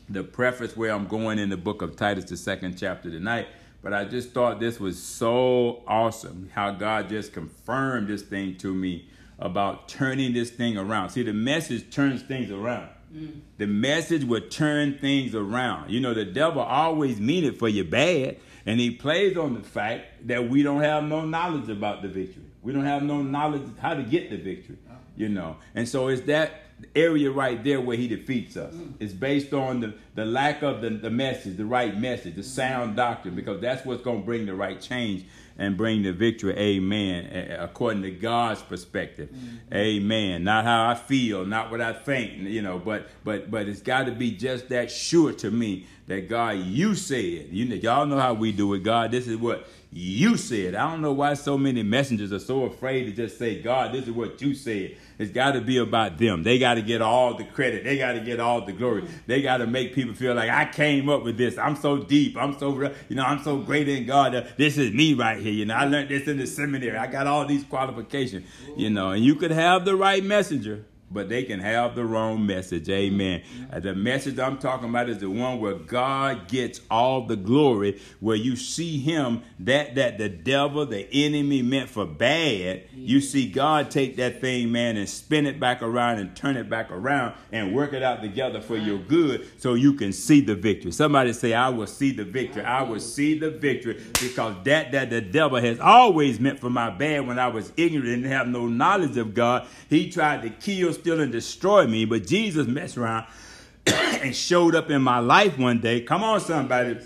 the preface where I'm going in the book of Titus, the 2nd chapter tonight. But I just thought this was so awesome, how God just confirmed this thing to me about turning this thing around. See, the message turns things around. The message will turn things around. You know, the devil always mean it for your bad, and he plays on the fact that we don't have no knowledge about the victory. We don't have no knowledge how to get the victory, you know. And so it's that area right there where he defeats us. It's based on the lack of the message, the right message, the sound doctrine, because that's what's going to bring the right change and bring the victory. Amen. According to God's perspective. Amen. Not how I feel, not what I think, you know, but it's got to be just that sure to me that God, you said, you know, y'all know how we do it. God, this is what you said. I don't know why so many messengers are so afraid to just say, God, this is what you said. It's got to be about them. They got to get all the credit. They got to get all the glory. They got to make people feel like I came up with this. I'm so deep. I'm so, you know, I'm so great in God. This is me right here. You know, I learned this in the seminary. I got all these qualifications, you know, and you could have the right messenger, but they can have the wrong message. Amen. The message I'm talking about is the one where God gets all the glory, where you see him, that the devil, the enemy meant for bad. You see God take that thing, man, and spin it back around and turn it back around and work it out together for your good so you can see the victory. Somebody say, I will see the victory. I will see the victory, because that the devil has always meant for my bad when I was ignorant and didn't have no knowledge of God. He tried to kill, steal, and destroy me, but Jesus messed around and showed up in my life one day. Come on, somebody.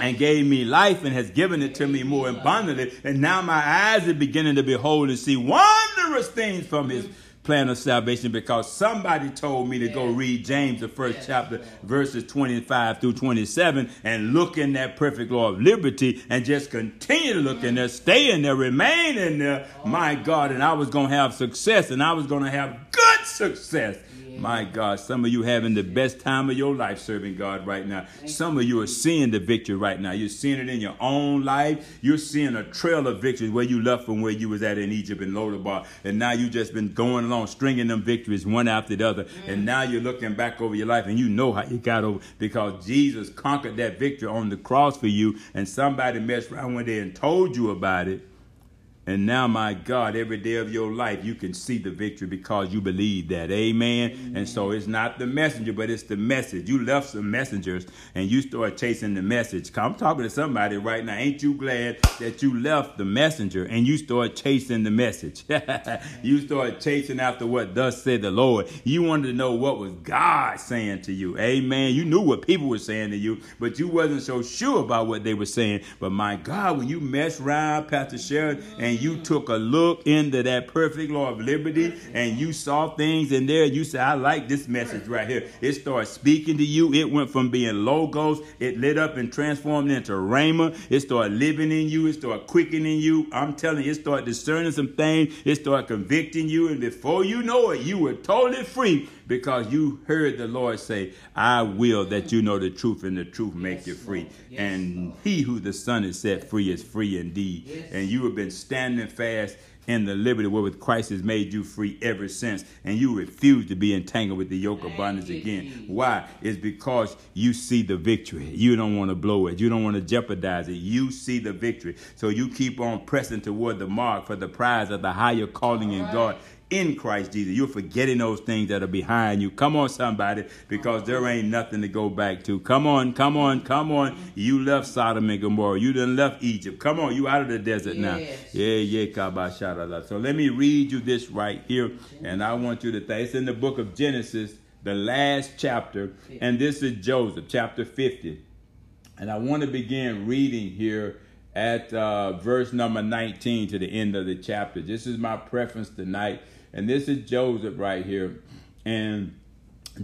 And gave me life and has given it to me more abundantly. And now my eyes are beginning to behold and see wondrous things from his plan of salvation, because somebody told me to go read James, the 1st chapter, verses 25 through 27, and look in that perfect law of liberty and just continue to look in there, stay in there, remain in there, my God, and I was going to have success, and I was going to have good success. My God, some of you having the best time of your life serving God right now. Some of you are seeing the victory right now. You're seeing it in your own life. You're seeing a trail of victories where you left from where you was at in Egypt and Lodabar. And now you've just been going along, stringing them victories one after the other. And now you're looking back over your life and you know how you got over, because Jesus conquered that victory on the cross for you. And somebody messed around one day and told you about it. And now, my God, every day of your life, you can see the victory because you believe that. Amen? Amen. And so it's not the messenger, but it's the message. You left some messengers and you start chasing the message. I'm talking to somebody right now. Ain't you glad that you left the messenger and you start chasing the message? You start chasing after what thus said the Lord. You wanted to know what was God saying to you. Amen. You knew what people were saying to you, but you wasn't so sure about what they were saying. But my God, when you mess around, Pastor Sheridan, and you took a look into that perfect law of liberty and you saw things in there. You said, I like this message right here. It started speaking to you. It went from being logos. It lit up and transformed into rhema. It started living in you. It started quickening you. I'm telling you, it started discerning some things. It started convicting you. And before you know it, you were totally free because you heard the Lord say, I will that you know the truth and the truth make you free. Yes, and he who the Son is set free is free indeed. Yes. And you have been standing fast in the liberty wherewith Christ has made you free ever since. And you refuse to be entangled with the yoke of bondage again. Why? It's because you see the victory. You don't want to blow it. You don't want to jeopardize it. You see the victory. So you keep on pressing toward the mark for the prize of the higher calling in God. In Christ Jesus, you're forgetting those things that are behind you. Come on, somebody, because there ain't nothing to go back to. Come on, come on, come on. You left Sodom and Gomorrah. You done left Egypt. Come on, you out of the desert now. Yeah. So let me read you this right here, and I want you to think. It's in the book of Genesis, the last chapter, and this is Joseph, chapter 50. And I want to begin reading here at verse number 19 to the end of the chapter. This is my preference tonight. And this is Joseph right here. And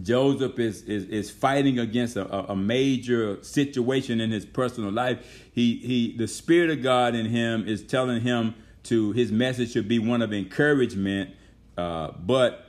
Joseph is fighting against a major situation in his personal life. He the Spirit of God in him is telling him to, his message should be one of encouragement. But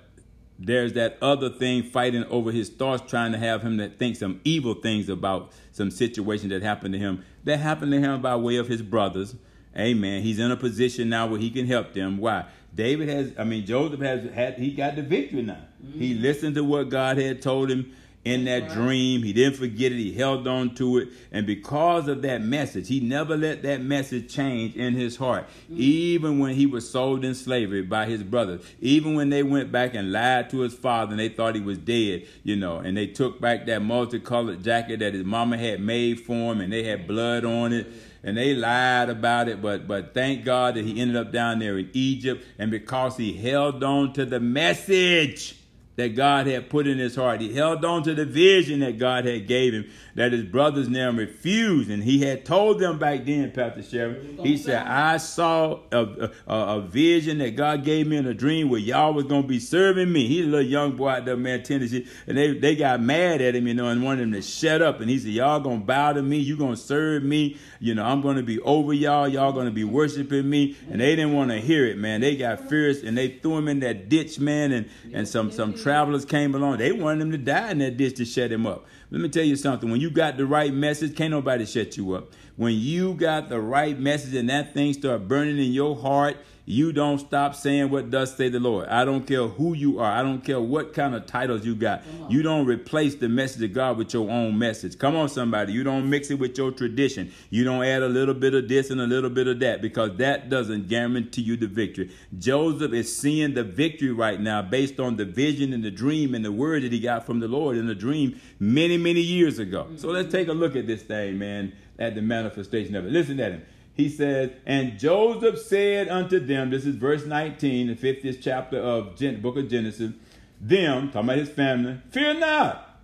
there's that other thing fighting over his thoughts, trying to have him to think some evil things about some situation that happened to him. That happened to him by way of his brothers. Amen. He's in a position now where he can help them. Why? Joseph he got the victory now. Mm-hmm. He listened to what God had told him in that dream. He didn't forget it. He held on to it. And because of that message, he never let that message change in his heart. Mm-hmm. Even when he was sold in slavery by his brothers, even when they went back and lied to his father and they thought he was dead, and they took back that multicolored jacket that his mama had made for him and they had blood on it. And they lied about it, but thank God that he ended up down there in Egypt. And because he held on to the message that God had put in his heart, he held on to the vision that God had gave him, that his brothers now refused. And he had told them back then, Pastor Sheridan, he said, I saw a vision that God gave me in a dream where y'all was going to be serving me. He's a little young boy out there, man, Tennessee. And they got mad at him, and wanted him to shut up. And he said, y'all going to bow to me. You going to serve me. I'm going to be over y'all. Y'all going to be worshiping me. And they didn't want to hear it, man. They got fierce and they threw him in that ditch, man. And some travelers came along. They wanted him to die in that ditch to shut him up. Let me tell you something. When you got the right message, can't nobody shut you up. When you got the right message and that thing start burning in your heart, you don't stop saying what does say the Lord. I don't care who you are. I don't care what kind of titles you got. You don't replace the message of God with your own message. Come on, somebody. You don't mix it with your tradition. You don't add a little bit of this and a little bit of that, because that doesn't guarantee you the victory. Joseph is seeing the victory right now based on the vision and the dream and the word that he got from the Lord in the dream many, many years ago. So let's take a look at this thing, man, at the manifestation of it. Listen at him. He says, and Joseph said unto them, this is verse 19, the 50th chapter of the book of Genesis, them, talking about his family, fear not,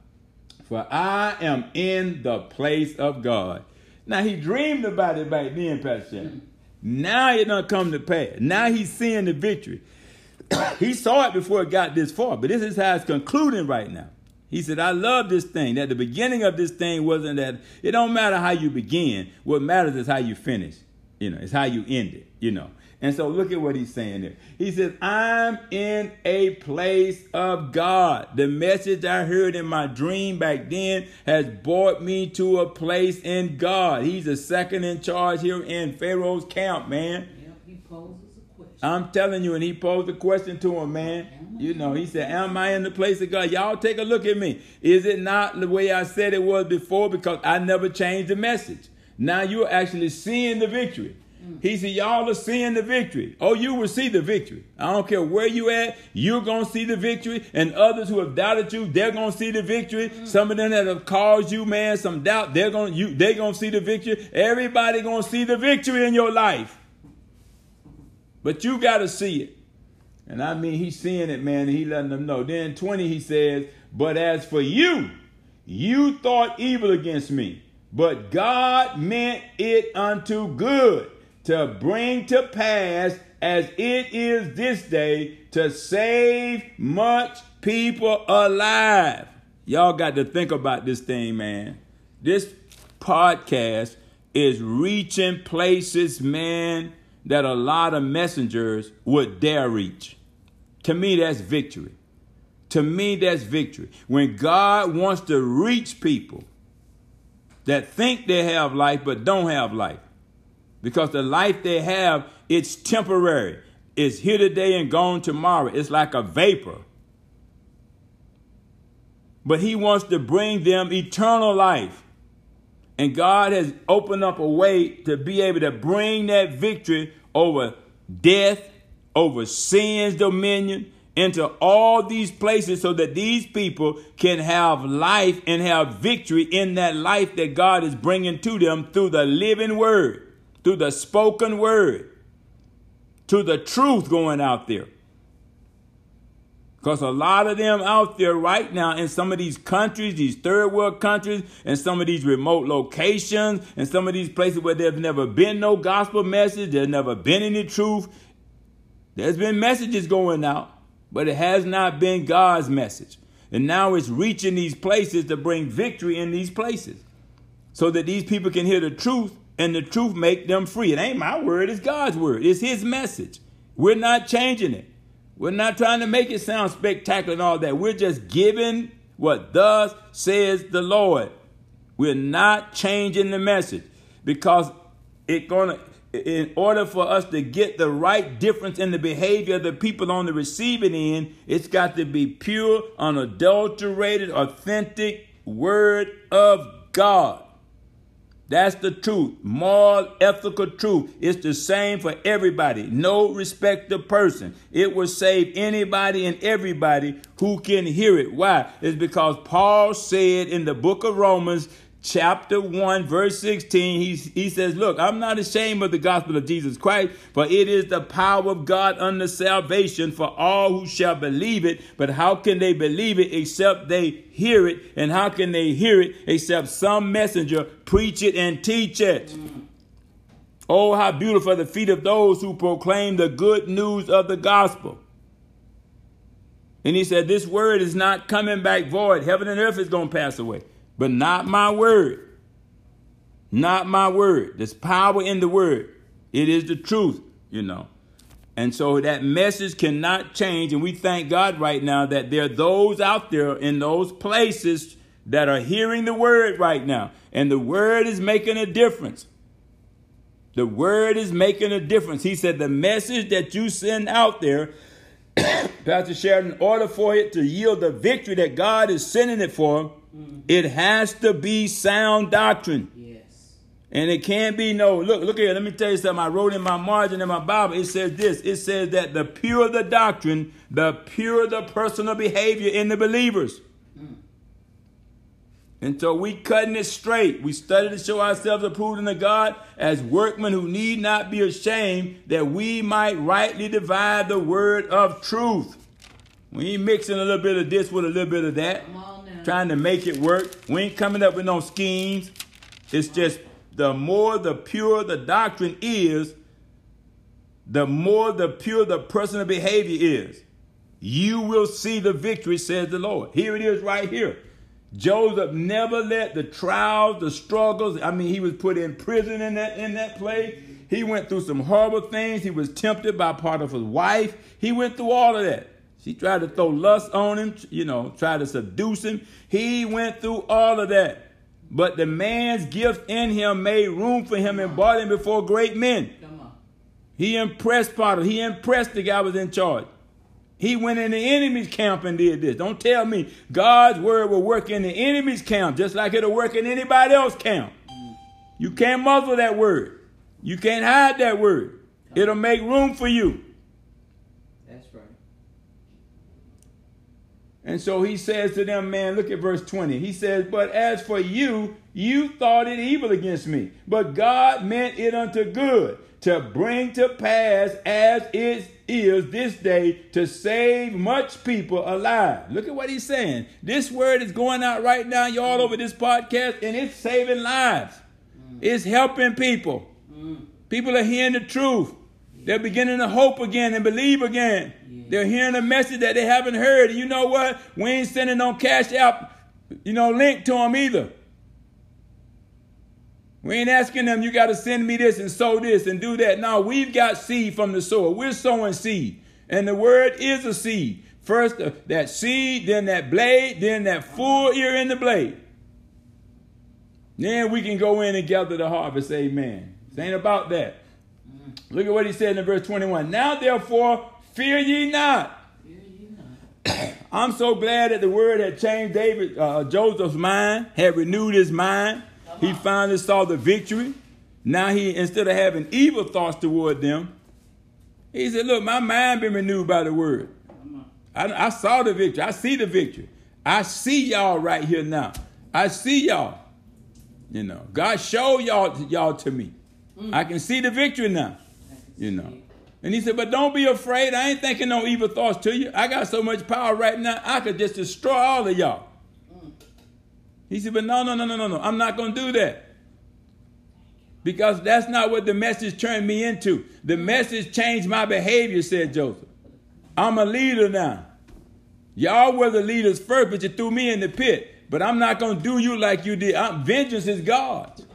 for I am in the place of God. Now, he dreamed about it back then, Pastor Sharon. Now it done come to pass. Now he's seeing the victory. He saw it before it got this far, but this is how it's concluding right now. He said, I love this thing. That the beginning of this thing wasn't that. It don't matter how you begin. What matters is how you finish. You know, it's how you end it, you know. And so look at what he's saying there. He says, I'm in a place of God. The message I heard in my dream back then has brought me to a place in God. He's the second in charge here in Pharaoh's camp, man. Yep, he poses a question. I'm telling you, and he posed a question to him, man. You know, he said, am I in the place of God? Y'all take a look at me. Is it not the way I said it was before? Because I never changed the message. Now you're actually seeing the victory. He said, y'all are seeing the victory. Oh, you will see the victory. I don't care where you at. You're going to see the victory. And others who have doubted you, they're going to see the victory. Some of them that have caused you, man, some doubt, they're going to see the victory. Everybody going to see the victory in your life. But you got to see it. And I mean, he's seeing it, man, and he's letting them know. Then 20, he says, but as for you, you thought evil against me, but God meant it unto good, to bring to pass as it is this day, to save much people alive. Y'all got to think about this thing, man. This podcast is reaching places, man, that a lot of messengers would dare reach. To me, that's victory. To me, that's victory. When God wants to reach people that think they have life but don't have life, because the life they have, it's temporary. It's here today and gone tomorrow. It's like a vapor. But he wants to bring them eternal life. And God has opened up a way to be able to bring that victory over death, over sin's dominion, into all these places so that these people can have life and have victory in that life that God is bringing to them through the living word, through the spoken word, to the truth going out there. Because a lot of them out there right now in some of these countries, these third world countries, and some of these remote locations, and some of these places where there's never been no gospel message, there's never been any truth. There's been messages going out, but it has not been God's message. And now it's reaching these places to bring victory in these places so that these people can hear the truth, and the truth make them free. It ain't my word, it's God's word. It's his message. We're not changing it. We're not trying to make it sound spectacular and all that. We're just giving what thus says the Lord. We're not changing the message, because in order for us to get the right difference in the behavior of the people on the receiving end, it's got to be pure, unadulterated, authentic word of God. That's the truth. Moral, ethical truth. It's the same for everybody. No respect to person. It will save anybody and everybody who can hear it. Why? It's because Paul said in the book of Romans, chapter 1, verse 16, he says, look, I'm not ashamed of the gospel of Jesus Christ, for it is the power of God unto salvation for all who shall believe it. But how can they believe it except they hear it? And how can they hear it except some messenger preach it and teach it? Oh, how beautiful are the feet of those who proclaim the good news of the gospel. And he said, this word is not coming back void. Heaven and earth is going to pass away, but not my word. Not my word. There's power in the word. It is the truth, you know. And so that message cannot change. And we thank God right now that there are those out there in those places that are hearing the word right now. And the word is making a difference. The word is making a difference. He said the message that you send out there, Pastor Sheridan, in order for it to yield the victory that God is sending it for, it has to be sound doctrine. Yes. And it can't be look here, let me tell you something. I wrote in my margin in my Bible, it says this. It says that the purer the doctrine, the purer the personal behavior in the believers. And so we cutting it straight. We study to show ourselves approved unto God as workmen who need not be ashamed, that we might rightly divide the word of truth. We ain't mixing a little bit of this with a little bit of that, trying to make it work. We ain't coming up with no schemes. It's just the pure the doctrine is, the more the pure the personal behavior is. You will see the victory, says the Lord. Here it is right here. Joseph never let the trials, the struggles, he was put in prison in that place. He went through some horrible things. He was tempted by Potiphar's wife. He went through all of that. She tried to throw lust on him, you know, tried to seduce him. He went through all of that. But the man's gift in him made room for him and brought him before great men. He impressed Potiphar. He impressed the guy who was in charge. He went in the enemy's camp and did this. Don't tell me God's word will work in the enemy's camp just like it'll work in anybody else's camp. You can't muzzle that word. You can't hide that word. It'll make room for you. That's right. And so he says to them, man, look at verse 20. He says, but as for you, you thought it evil against me, but God meant it unto good to bring to pass as it is this day to save much people alive. Look at what he's saying. This word is going out right now, y'all, over this podcast, and it's saving lives. It's helping people. People are hearing the truth. They're beginning to hope again and believe again. They're hearing a message that they haven't heard. And you know what? We ain't sending no Cash App, you know, link to them either. We ain't asking them, you got to send me this and sow this and do that. No, we've got seed from the sower. We're sowing seed. And the word is a seed. First, that seed, then that blade, then that full ear in the blade. Then we can go in and gather the harvest. Amen. It ain't about that. Look at what he said in verse 21. Now, therefore, fear ye not. Fear ye not. I'm so glad that the word had changed Joseph's mind, had renewed his mind. He finally saw the victory. Now he, instead of having evil thoughts toward them, he said, look, my mind been renewed by the word. I saw the victory. I see the victory. I see y'all right here now. I see y'all. You know, God showed y'all to me. I can see the victory now, you know. And he said, but don't be afraid. I ain't thinking no evil thoughts to you. I got so much power right now. I could just destroy all of y'all. He said, but no. I'm not going to do that. Because that's not what the message turned me into. The message changed my behavior, said Joseph. I'm a leader now. Y'all were the leaders first, but you threw me in the pit. But I'm not going to do you like you did. Vengeance is God's.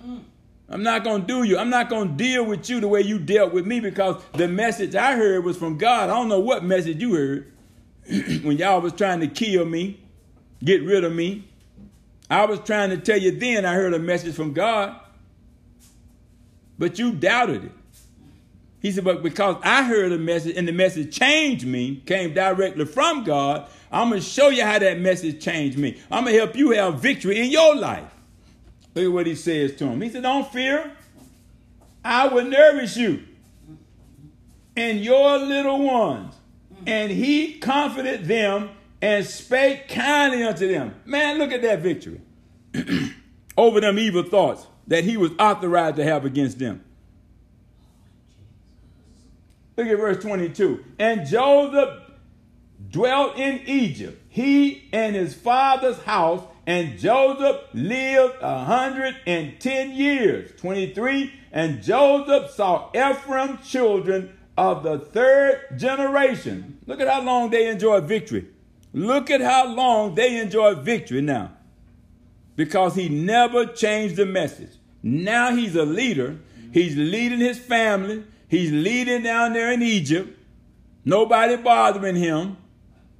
I'm not going to do you. I'm not going to deal with you the way you dealt with me, because the message I heard was from God. I don't know what message you heard when y'all was trying to kill me, get rid of me. I was trying to tell you then I heard a message from God, but you doubted it. He said, but because I heard a message and the message changed me, came directly from God, I'm going to show you how that message changed me. I'm going to help you have victory in your life. Look at what he says to him. He said, don't fear. I will nourish you and your little ones. And he comforted them and spake kindly unto them. Man, look at that victory over them evil thoughts that he was authorized to have against them. Look at verse 22. And Joseph dwelt in Egypt, he and his father's house, and Joseph lived 110 years. 23. And Joseph saw Ephraim's children of the third generation. Look at how long they enjoyed victory. Look at how long they enjoyed victory now. Because he never changed the message. Now he's a leader. He's leading his family. He's leading down there in Egypt. Nobody bothering him.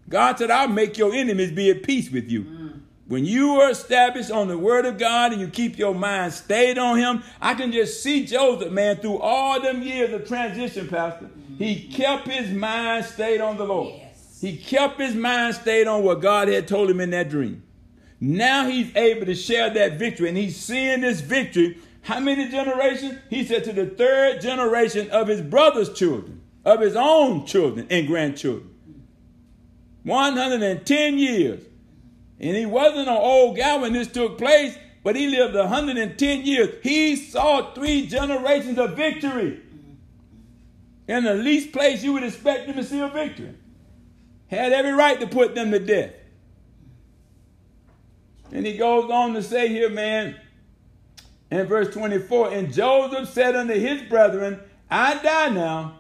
God said, I'll make your enemies be at peace with you. When you are established on the word of God and you keep your mind stayed on him, I can just see Joseph, man, through all them years of transition, Pastor. He kept his mind stayed on the Lord. Yes. He kept his mind stayed on what God had told him in that dream. Now he's able to share that victory, and he's seeing this victory. How many generations? He said to the third generation of his brother's children, of his own children and grandchildren. 110 years. And he wasn't an old guy when this took place, but he lived 110 years. He saw 3 generations of victory. In the least place you would expect him to see a victory. Had every right to put them to death. And he goes on to say here, man, in verse 24, and Joseph said unto his brethren, I die now,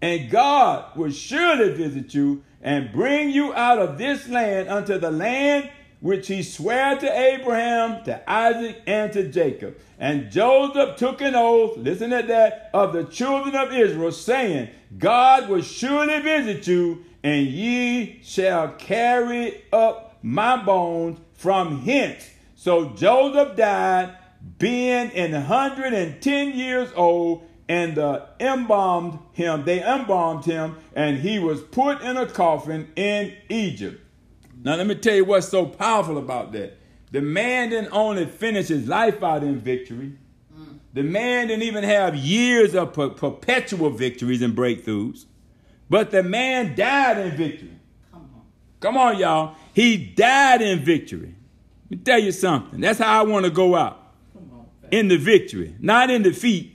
and God will surely visit you and bring you out of this land unto the land which he sware to Abraham, to Isaac, and to Jacob. And Joseph took an oath, listen to that, of the children of Israel, saying, God will surely visit you, and ye shall carry up my bones from hence. So Joseph died, being 110 years old, and they embalmed him, and he was put in a coffin in Egypt. Now, let me tell you what's so powerful about that. The man didn't only finish his life out in victory. The man didn't even have years of perpetual victories and breakthroughs. But the man died in victory. Come on, y'all. He died in victory. Let me tell you something. That's how I want to go out. In the victory, not in defeat.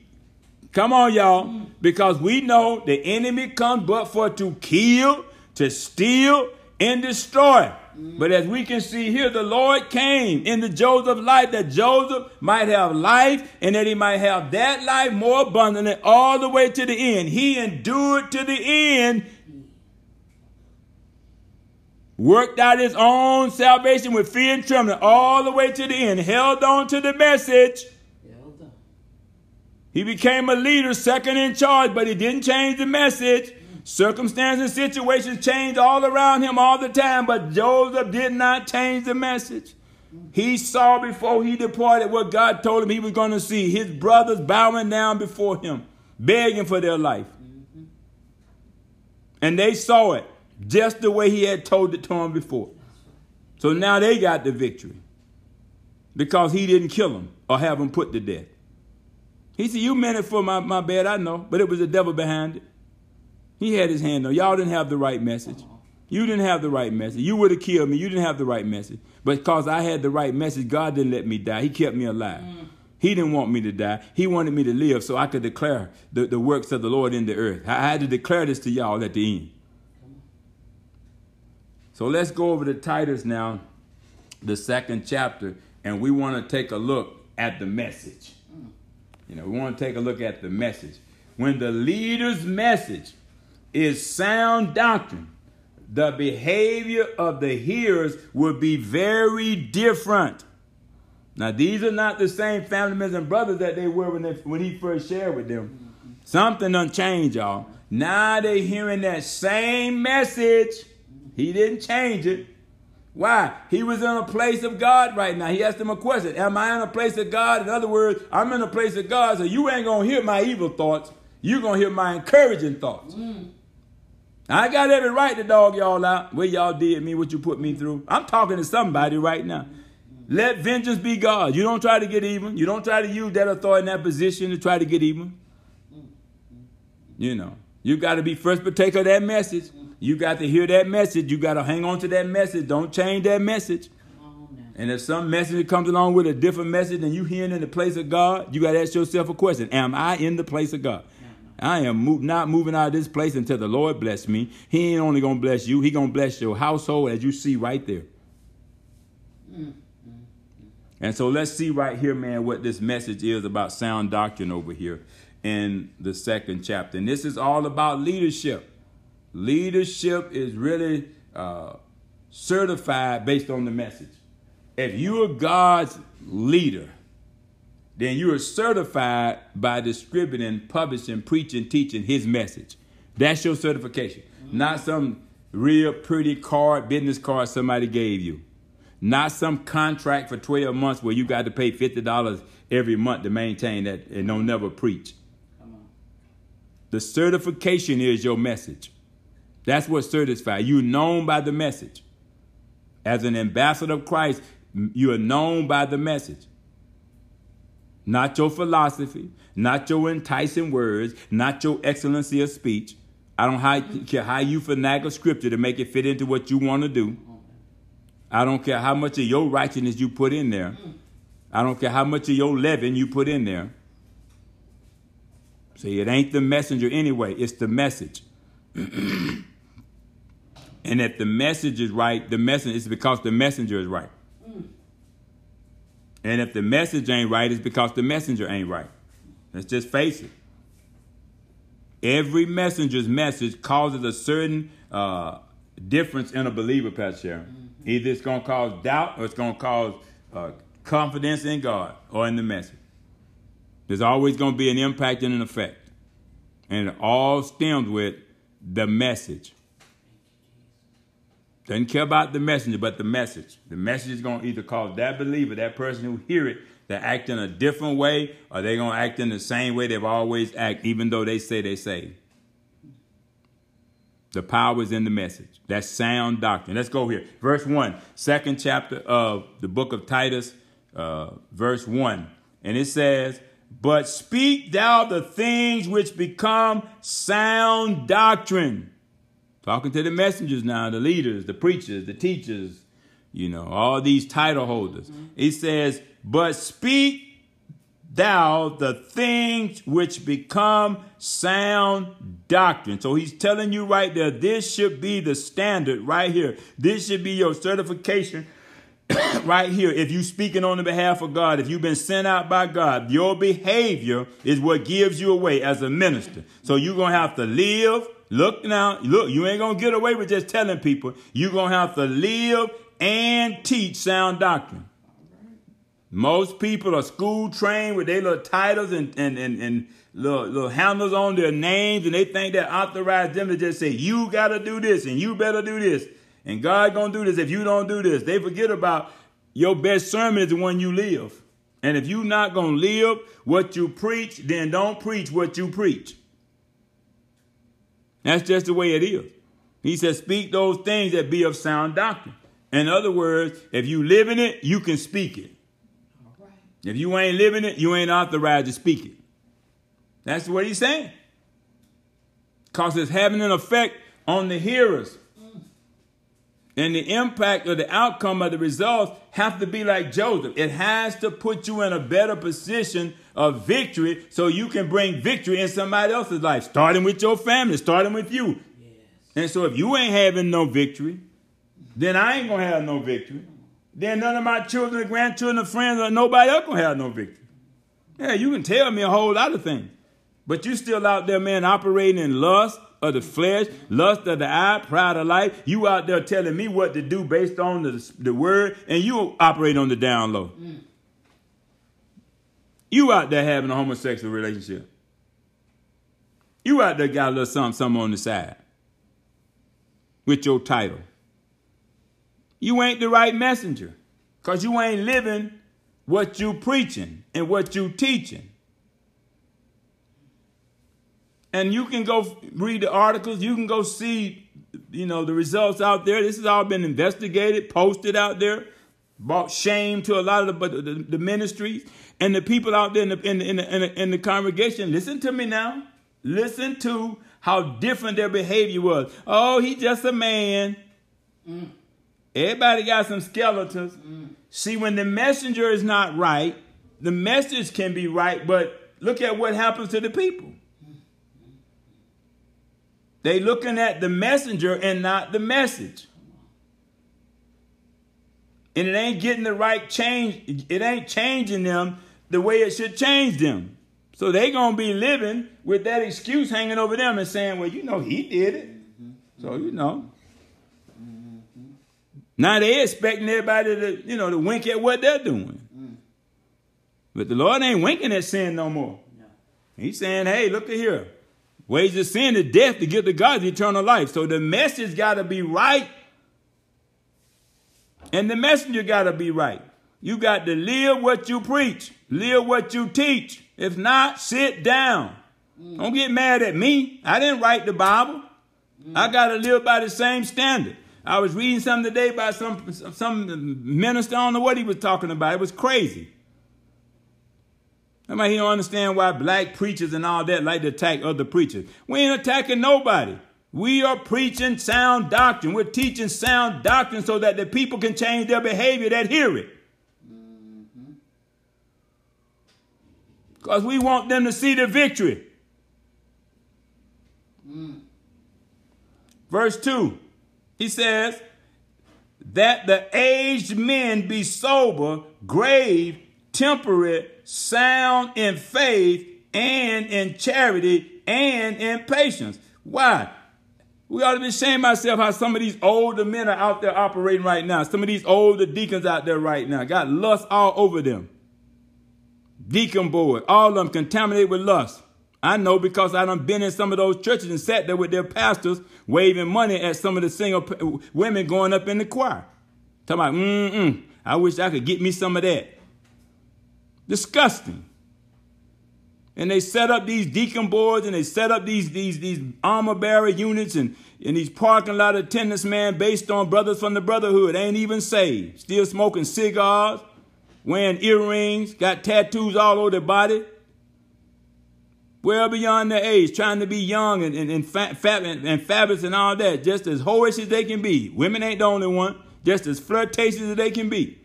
Come on, y'all, because we know the enemy comes but for to kill, to steal, and destroy. But as we can see here, the Lord came into Joseph's life that Joseph might have life and that he might have that life more abundantly all the way to the end. He endured to the end, worked out his own salvation with fear and trembling all the way to the end, held on to the message. He became a leader, second in charge, but he didn't change the message. Circumstances and situations changed all around him all the time, but Joseph did not change the message. He saw before he departed what God told him he was going to see. His brothers bowing down before him, begging for their life. And they saw it just the way he had told it to them before. So now they got the victory because he didn't kill them or have them put to death. He said, you meant it for my bad, I know, but it was the devil behind it. He had his hand on. Y'all didn't have the right message. You didn't have the right message. You would have killed me. You didn't have the right message. But because I had the right message, God didn't let me die. He kept me alive. He didn't want me to die. He wanted me to live so I could declare the works of the Lord in the earth. I had to declare this to y'all at the end. So let's go over to Titus now, the 2nd chapter, and we want to take a look at the message. We want to take a look at the message. When the leader's message is sound doctrine, the behavior of the hearers will be very different. Now, these are not the same family members and brothers that they were when he first shared with them. Something done changed, y'all. Now they're hearing that same message. He didn't change it. Why? He was in a place of God right now. He asked him a question. Am I in a place of God? In other words, I'm in a place of God, so you ain't going to hear my evil thoughts. You're going to hear my encouraging thoughts. I got every right to dog y'all out. What y'all did me, what you put me through. I'm talking to somebody right now. Let vengeance be God. You don't try to get even. You don't try to use that authority in that position to try to get even. You got to be first partaker of that message. You got to hear that message. You got to hang on to that message. Don't change that message. And if some message comes along with a different message than you hearing in the place of God, you got to ask yourself a question. Am I in the place of God? I am not moving out of this place until the Lord bless me. He ain't only going to bless you. He going to bless your household, as you see right there. And so let's see right here, man, what this message is about sound doctrine over here in the 2nd chapter. And this is all about leadership. Leadership is really certified based on the message. If you are God's leader, then you are certified by distributing, publishing, preaching, teaching his message. That's your certification. Not some real pretty card, business card somebody gave you. Not some contract for 12 months where you got to pay $50 every month to maintain that and don't never preach. The certification is your message. That's what certifies. You're known by the message. As an ambassador of Christ, you are known by the message. Not your philosophy, not your enticing words, not your excellency of speech. I don't care how you finagle scripture to make it fit into what you want to do. I don't care how much of your righteousness you put in there. I don't care how much of your leaven you put in there. See, it ain't the messenger anyway. It's the message. And if the message is right, it's because the messenger is right. And if the message ain't right, it's because the messenger ain't right. Let's just face it. Every messenger's message causes a certain difference in a believer, Pastor Sharon. Either it's going to cause doubt or it's going to cause confidence in God or in the message. There's always going to be an impact and an effect. And it all stems with the message. Doesn't care about the messenger, but the message. The message is going to either cause that believer, that person who hears it, to act in a different way, or they're going to act in the same way they've always acted, even though they say they saved. The power is in the message. That's sound doctrine. Let's go here. Verse 1, second chapter of the book of Titus, verse 1. And it says, "But speak thou the things which become sound doctrine." Talking to the messengers now, the leaders, the preachers, the teachers, you know, all these title holders. It says, "But speak thou the things which become sound doctrine." So he's telling you right there, this should be the standard right here. This should be your certification right here. If you're speaking on the behalf of God, if you've been sent out by God, your behavior is what gives you away as a minister. So you're going to have to live. Look now, look, you ain't going to get away with just telling people. You're going to have to live and teach sound doctrine. Most people are school trained with their little titles and little handles on their names, and they think that authorized them to just say, you got to do this and you better do this. And God going to do this if you don't do this. They forget about your best sermon is the one you live. And if you're not going to live what you preach, then don't preach what you preach. That's just the way it is. He says, speak those things that be of sound doctrine. In other words, if you live in it, you can speak it. All right. If you ain't living it, you ain't authorized to speak it. That's what he's saying. Because it's having an effect on the hearers. And the impact or the outcome of the results have to be like Joseph. It has to put you in a better position of victory so you can bring victory in somebody else's life, starting with your family, starting with you. Yes. And so if you ain't having no victory, then I ain't going to have no victory. Then none of my children, grandchildren, or friends, or nobody else going to have no victory. Yeah, you can tell me a whole lot of things, but you still out there, man, operating in lust of the flesh, lust of the eye, pride of life. You out there telling me what to do based on the word, and you operate on the down low. Mm. You out there having a homosexual relationship. You out there got a little something on the side with your title. You ain't the right messenger because you ain't living what you preaching and what you teaching. And you can go read the articles. You can go see, you know, the results out there. This has all been investigated, posted out there, brought shame to a lot of the ministries and the people out there in the congregation. Listen to me now. Listen to how different their behavior was. Oh, he just a man. Mm. Everybody got some skeletons. Mm. See, when the messenger is not right, the message can be right, but look at what happens to the people. They looking at the messenger and not the message. And it ain't getting the right change. It ain't changing them the way it should change them. So they going to be living with that excuse hanging over them and saying, well, you know, he did it. So, you know. Now they expecting everybody to, you know, to wink at what they're doing. But the Lord ain't winking at sin no more. He's saying, hey, look at here. Wages of sin is death, to get to God's eternal life. So the message got to be right. And the messenger got to be right. You got to live what you preach. Live what you teach. If not, sit down. Don't get mad at me. I didn't write the Bible. I got to live by the same standard. I was reading something today by some minister. I don't know what he was talking about. It was crazy. I mean, he don't understand why black preachers and all that like to attack other preachers. We ain't attacking nobody. We are preaching sound doctrine. We're teaching sound doctrine so that the people can change their behavior that hear it. Because we want them to see the victory. Verse 2, he says, that the aged men be sober, grave, temperate, sound in faith and in charity and in patience. Why? We ought to be ashamed of ourselves how some of these older men are out there operating right now. Some of these older deacons out there right now got lust all over them. Deacon board, all of them contaminated with lust. I know because I done been in some of those churches and sat there with their pastors waving money at some of the single women going up in the choir. Talking about, I wish I could get me some of that. Disgusting. And they set up these deacon boards and they set up these armor bearer units and these parking lot attendants, man, based on brothers from the brotherhood. Ain't even saved. Still smoking cigars, wearing earrings, got tattoos all over their body. Well beyond their age, trying to be young and fabulous and all that, just as whorish as they can be. Women ain't the only one. Just as flirtatious as they can be.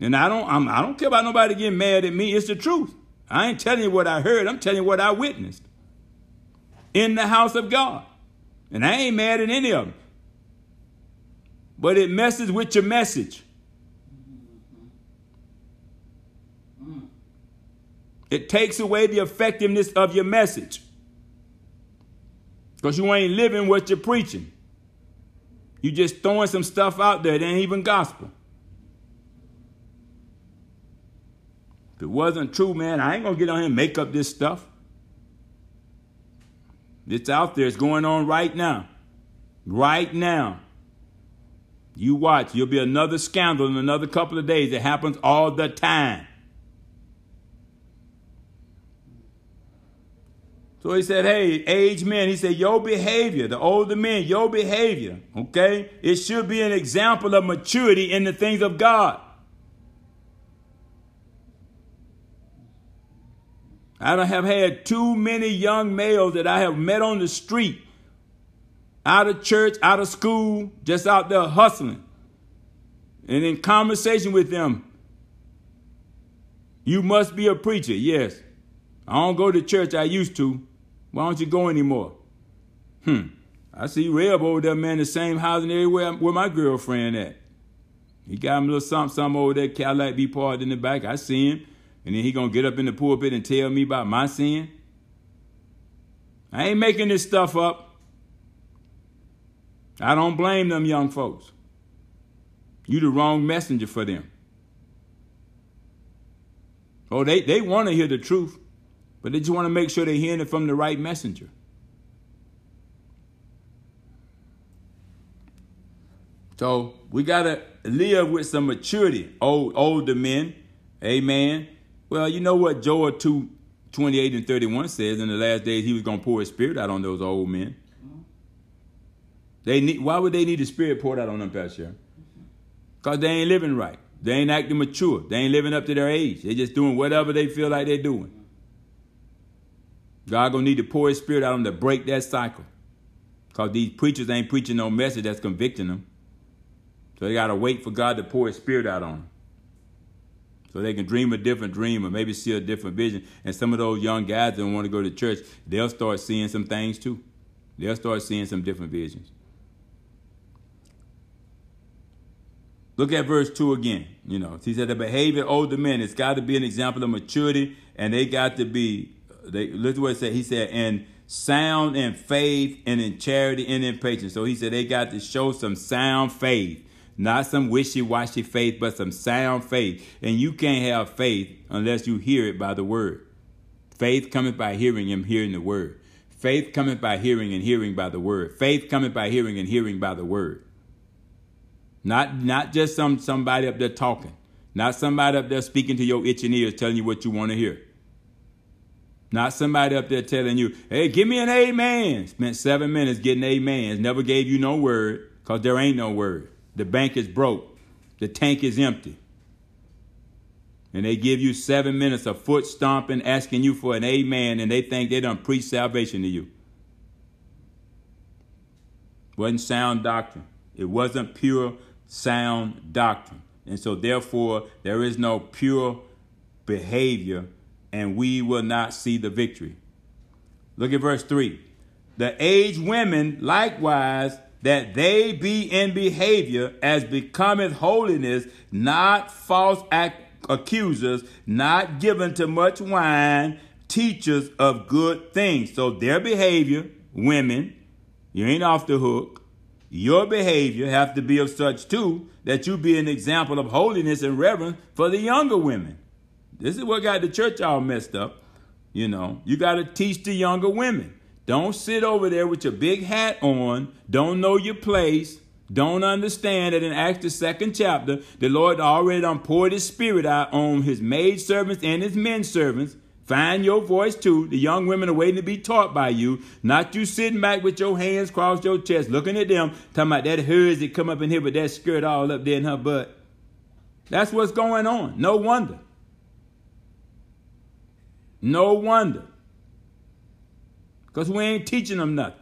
And I don't care about nobody getting mad at me. It's the truth. I ain't telling you what I heard. I'm telling you what I witnessed in the house of God. And I ain't mad at any of them. But it messes with your message. It takes away the effectiveness of your message. Because you ain't living what you're preaching. You just throwing some stuff out there that ain't even gospel. If it wasn't true, man, I ain't going to get on here and make up this stuff. It's out there. It's going on right now. Right now. You watch. You'll be another scandal in another couple of days. It happens all the time. So he said, hey, aged men, he said, your behavior, the older men, your behavior, okay, it should be an example of maturity in the things of God. I don't have had too many young males that I have met on the street, out of church, out of school, just out there hustling. And in conversation with them, you must be a preacher, yes. I don't go to church, I used to. Why don't you go anymore? I see Reb over there, man, the same housing area where my girlfriend at. He got him a little something over there, Cadillac be parked in the back. I see him. And then he going to get up in the pulpit and tell me about my sin. I ain't making this stuff up. I don't blame them young folks. You the wrong messenger for them. Oh, they want to hear the truth. But they just want to make sure they're hearing it from the right messenger. So we got to live with some maturity, older men. Amen. Well, you know what Joel 2:28 and 31 says, in the last days he was going to pour his spirit out on those old men. Why would they need the spirit poured out on them, Pastor Sharon? Because they ain't living right. They ain't acting mature. They ain't living up to their age. They're just doing whatever they feel like they're doing. God going to need to pour his spirit out on them to break that cycle. Because these preachers ain't preaching no message that's convicting them. So they got to wait for God to pour his spirit out on them. So they can dream a different dream or maybe see a different vision. And some of those young guys that want to go to church, they'll start seeing some things too. They'll start seeing some different visions. Look at verse 2 again. You know, he said the behavior of older men, it's got to be an example of maturity, and they got to be... Look at what it said. He said, in sound and faith and in charity and in patience. So he said they got to show some sound faith, not some wishy-washy faith, but some sound faith. And you can't have faith unless you hear it by the word. Faith cometh by hearing and hearing the word. Faith cometh by hearing and hearing by the word. Faith cometh by hearing and hearing by the word. Not just somebody up there talking. Not somebody up there speaking to your itching ears telling you what you want to hear. Not somebody up there telling you, hey, give me an amen. Spent 7 minutes getting amens. Never gave you no word because there ain't no word. The bank is broke. The tank is empty. And they give you 7 minutes of foot stomping, asking you for an amen, and they think they done preach salvation to you. Wasn't sound doctrine. It wasn't pure sound doctrine. And so therefore, there is no pure behavior, and we will not see the victory. Look at verse 3. The aged women likewise, that they be in behavior as becometh holiness, not false accusers, not given to much wine, teachers of good things. So their behavior, women, You ain't off the hook. Your behavior have to be of such, too, that you be an example of holiness and reverence for the younger women. This is what got the church all messed up. You know, you got to teach the younger women. Don't sit over there with your big hat on. Don't know your place. Don't understand that in Acts the 2nd chapter, the Lord already done poured his spirit out on his maidservants and his men servants. Find your voice too. The young women are waiting to be taught by you. Not you sitting back with your hands crossed your chest, looking at them, talking about that hers that come up in here with that skirt all up there in her butt. That's what's going on. No wonder. No wonder. Because we ain't teaching them nothing.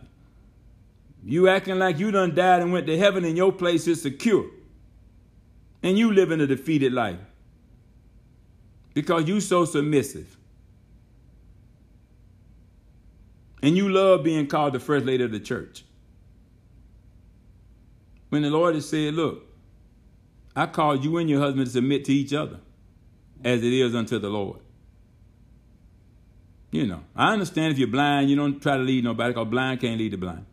You acting like you done died and went to heaven and your place is secure. And you living a defeated life. Because you so submissive. And you love being called the first lady of the church. When the Lord has said, look, I called you and your husband to submit to each other as it is unto the Lord. You know, I understand if you're blind, you don't try to lead nobody because blind can't lead the blind.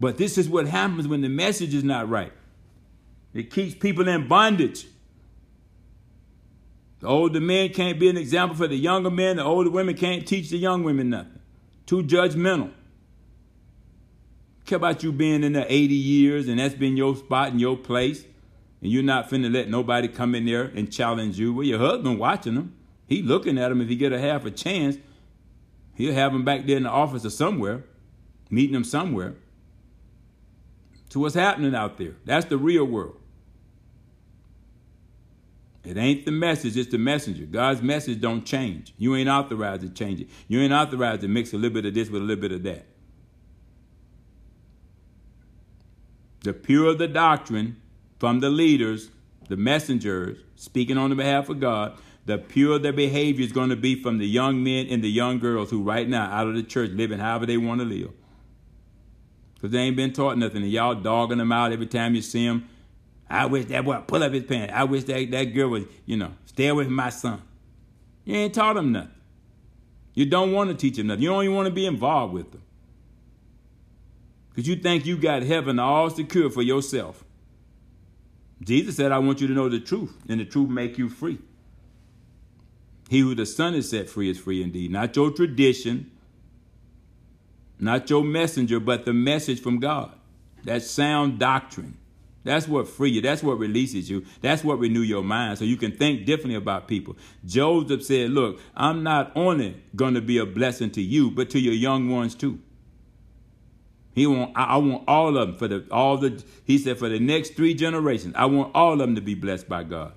But this is what happens when the message is not right. It keeps people in bondage. The older men can't be an example for the younger men. The older women can't teach the young women nothing. Too judgmental. Care about you being in there 80 years and that's been your spot and your place. And you're not finna let nobody come in there and challenge you. Well, your husband watching them. He looking at them. If he get a half a chance, he'll have them back there in the office or somewhere, meeting them somewhere. So what's happening out there? That's the real world. It ain't the message, it's the messenger. God's message don't change. You ain't authorized to change it. You ain't authorized to mix a little bit of this with a little bit of that. The pure of the doctrine from the leaders, the messengers, speaking on the behalf of God, the pure of their behavior is going to be from the young men and the young girls who right now out of the church living however they want to live. Because they ain't been taught nothing. And y'all dogging them out every time you see them. I wish that boy pull up his pants. I wish that girl would, you know, stay away from my son. You ain't taught them nothing. You don't want to teach them nothing. You don't even want to be involved with them. Because you think you got heaven all secure for yourself. Jesus said, I want you to know the truth, and the truth make you free. He who the Son has set free is free indeed. Not your tradition, not your messenger, but the message from God. That sound doctrine. That's what free you. That's what releases you. That's what renew your mind so you can think differently about people. Joseph said, look, I'm not only going to be a blessing to you, but to your young ones too. I want all of them he said, for the next 3 generations, I want all of them to be blessed by God.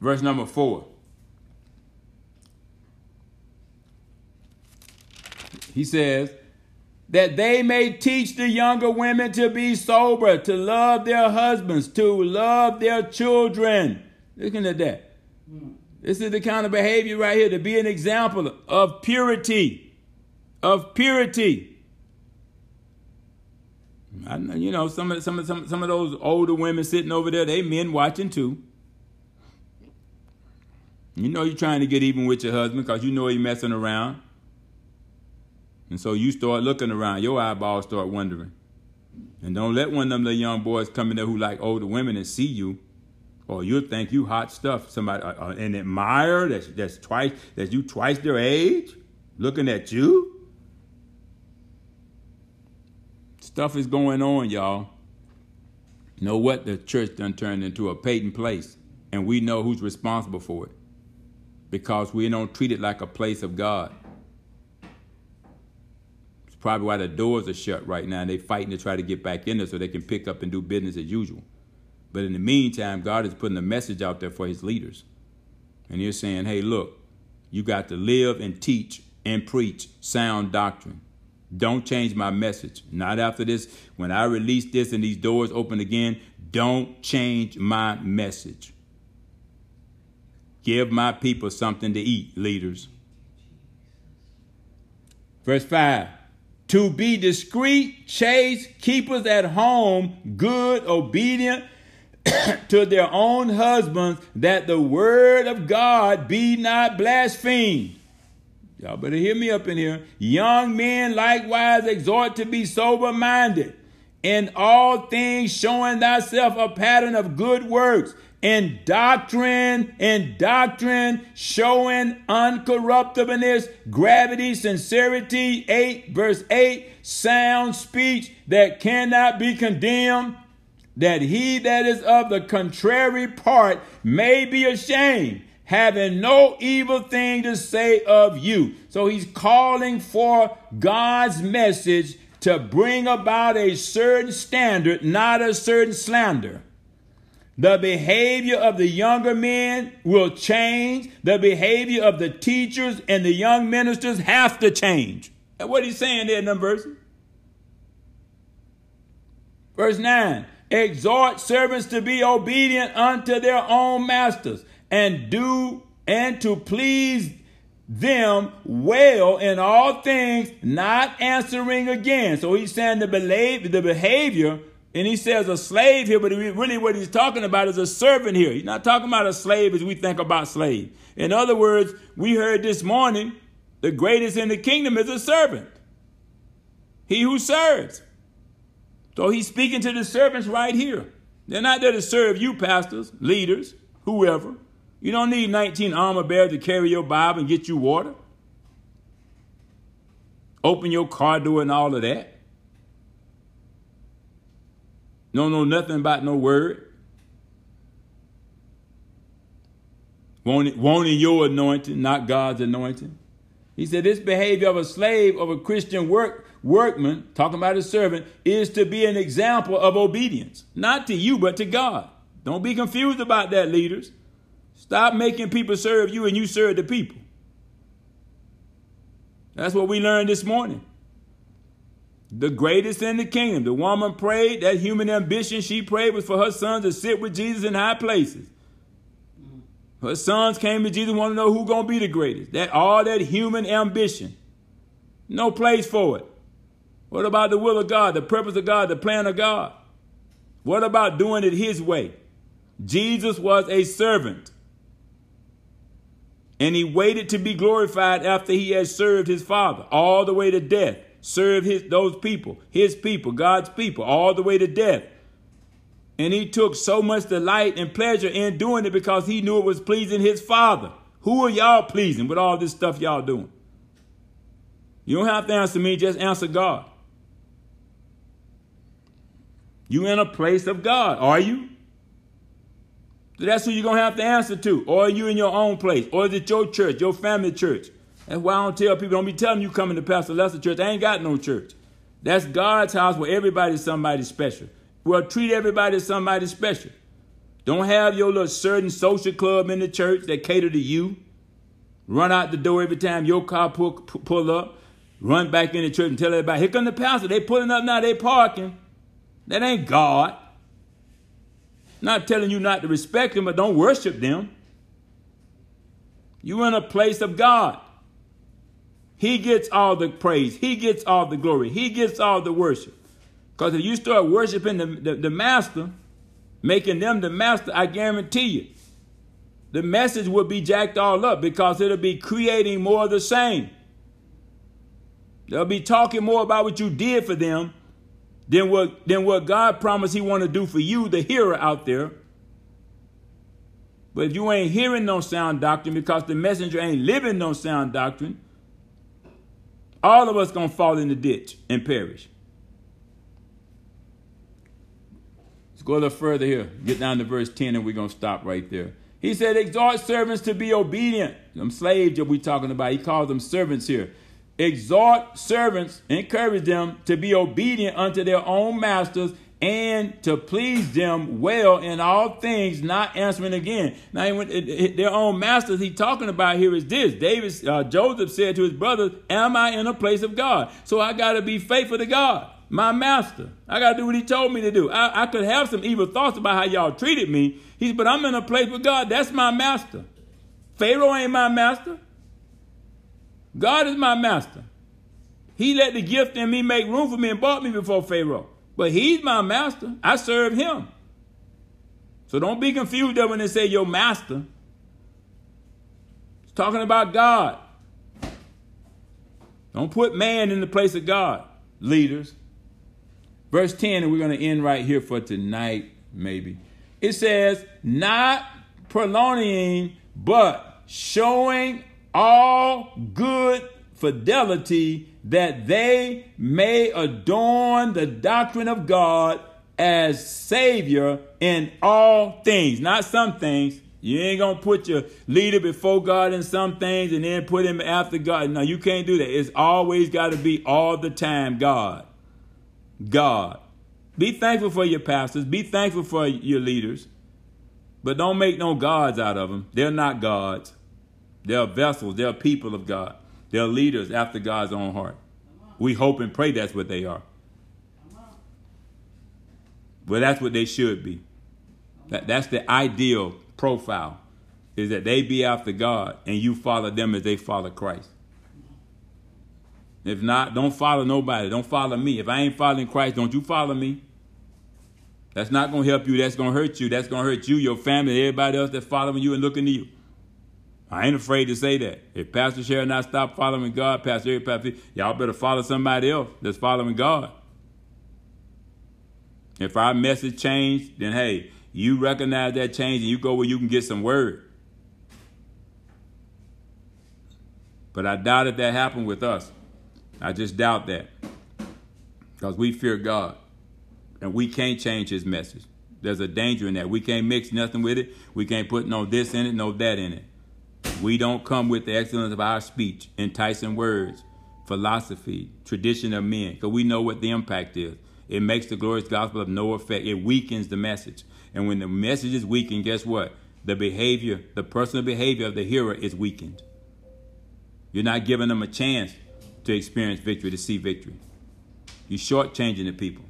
Verse number 4. He says, that they may teach the younger women to be sober, to love their husbands, to love their children. Looking at that. This is the kind of behavior right here, to be an example of purity. Of purity. I know, you know, some of those older women sitting over there, they men watching too. You know you're trying to get even with your husband because you know he's messing around. And so you start looking around. Your eyeballs start wondering. And don't let one of them little young boys come in there who like older women and see you. Or you'll think you hot stuff. Somebody, an admirer that's twice their age looking at you. Stuff is going on, y'all. You know what? The church done turned into a patent place. And we know who's responsible for it. Because we don't treat it like a place of God. It's probably why the doors are shut right now and they're fighting to try to get back in there so they can pick up and do business as usual. But in the meantime, God is putting a message out there for his leaders. And he's saying, hey, look, you got to live and teach and preach sound doctrine. Don't change my message. Not after this. When I release this and these doors open again, don't change my message. Give my people something to eat, leaders. Verse 5, to be discreet, chaste, keepers at home, good, obedient, to their own husbands, that the word of God be not blasphemed. Y'all better hear me up in here. Young men likewise exhort to be sober-minded, in all things showing thyself a pattern of good works, in doctrine, showing uncorruptibleness, gravity, sincerity, 8, verse 8, sound speech that cannot be condemned, that he that is of the contrary part may be ashamed, having no evil thing to say of you. So he's calling for God's message to bring about a certain standard, not a certain slander. The behavior of the younger men will change. The behavior of the teachers and the young ministers have to change. And what he's saying there in them verses. Verse 9, exhort servants to be obedient unto their own masters, and to please them well in all things, not answering again. So he's saying the behavior, and he says a slave here, but really what he's talking about is a servant here. He's not talking about a slave as we think about slave. In other words, we heard this morning, the greatest in the kingdom is a servant, he who serves. So he's speaking to the servants right here. They're not there to serve you, pastors, leaders, whoever. You don't need 19 armor bearers to carry your Bible and get you water, open your car door and all of that. Don't know nothing about no word. Wanting your anointing, not God's anointing. He said this behavior of a slave, of a Christian workman, talking about a servant, is to be an example of obedience, not to you, but to God. Don't be confused about that, leaders. Stop making people serve you and you serve the people. That's what we learned this morning. The greatest in the kingdom. The woman prayed. That human ambition she prayed was for her sons to sit with Jesus in high places. Her sons came to Jesus and wanted to know who's going to be the greatest. All that human ambition. No place for it. What about the will of God, the purpose of God, the plan of God? What about doing it his way? Jesus was a servant. And he waited to be glorified after he had served his Father all the way to death. Served those people, his people, God's people, all the way to death. And he took so much delight and pleasure in doing it because he knew it was pleasing his Father. Who are y'all pleasing with all this stuff y'all doing? You don't have to answer me, just answer God. You in a place of God, are you? So that's who you're going to have to answer to. Or are you in your own place? Or is it your church, your family church? That's why I don't tell people, don't be telling you coming to Pastor Lester church. I ain't got no church. That's God's house where everybody's somebody special. Well, treat everybody as somebody special. Don't have your little certain social club in the church that cater to you. Run out the door every time your car pull up. Run back in the church and tell everybody, here come the pastor. They pulling up now, they parking. That ain't God. Not telling you not to respect them, but don't worship them. You're in a place of God. He gets all the praise. He gets all the glory. He gets all the worship. Because if you start worshiping the master, making them the master, I guarantee you, the message will be jacked all up because it'll be creating more of the same. They'll be talking more about what you did for them than what God promised he want to do for you, the hearer out there. But if you ain't hearing no sound doctrine because the messenger ain't living no sound doctrine, all of us going to fall in the ditch and perish. Let's go a little further here. Get down to verse 10 and we're going to stop right there. He said, exhort servants to be obedient. Them slaves that we're talking about, he calls them servants here. Exhort servants, encourage them to be obedient unto their own masters and to please them well in all things, not answering again. Now, their own masters he's talking about here is this. Joseph said to his brothers, am I in a place of God? So I got to be faithful to God, my master. I got to do what he told me to do. I could have some evil thoughts about how y'all treated me. He said, but I'm in a place with God. That's my master. Pharaoh ain't my master. God is my master. He let the gift in me make room for me and bought me before Pharaoh. But he's my master. I serve him. So don't be confused that when they say your master, it's talking about God. Don't put man in the place of God, leaders. Verse 10, and we're going to end right here for tonight, maybe. It says, not prolonging, but showing all good fidelity, that they may adorn the doctrine of God as Savior in all things. Not some things. You ain't going to put your leader before God in some things and then put him after God. No, you can't do that. It's always got to be all the time God. God. Be thankful for your pastors. Be thankful for your leaders. But don't make no gods out of them. They're not gods. They're vessels. They're people of God. They're leaders after God's own heart. We hope and pray that's what they are. Well, that's what they should be. That's the ideal profile, is that they be after God and you follow them as they follow Christ. If not, don't follow nobody. Don't follow me. If I ain't following Christ, don't you follow me. That's not going to help you. That's going to hurt you. That's going to hurt you, your family, everybody else that's following you and looking to you. I ain't afraid to say that. If Pastor Sharon and I stop following God, Pastor Eric, Pastor Fever, y'all better follow somebody else that's following God. If our message changed, then hey, you recognize that change and you go where you can get some word. But I doubt if that happened with us. I just doubt that, because we fear God and we can't change his message. There's a danger in that. We can't mix nothing with it. We can't put no this in it, no that in it. We don't come with the excellence of our speech, enticing words, philosophy, tradition of men, because we know what the impact is. It makes the glorious gospel of no effect. It weakens the message. And when the message is weakened, guess what? The behavior, the personal behavior of the hearer is weakened. You're not giving them a chance to experience victory, to see victory. You're shortchanging the people.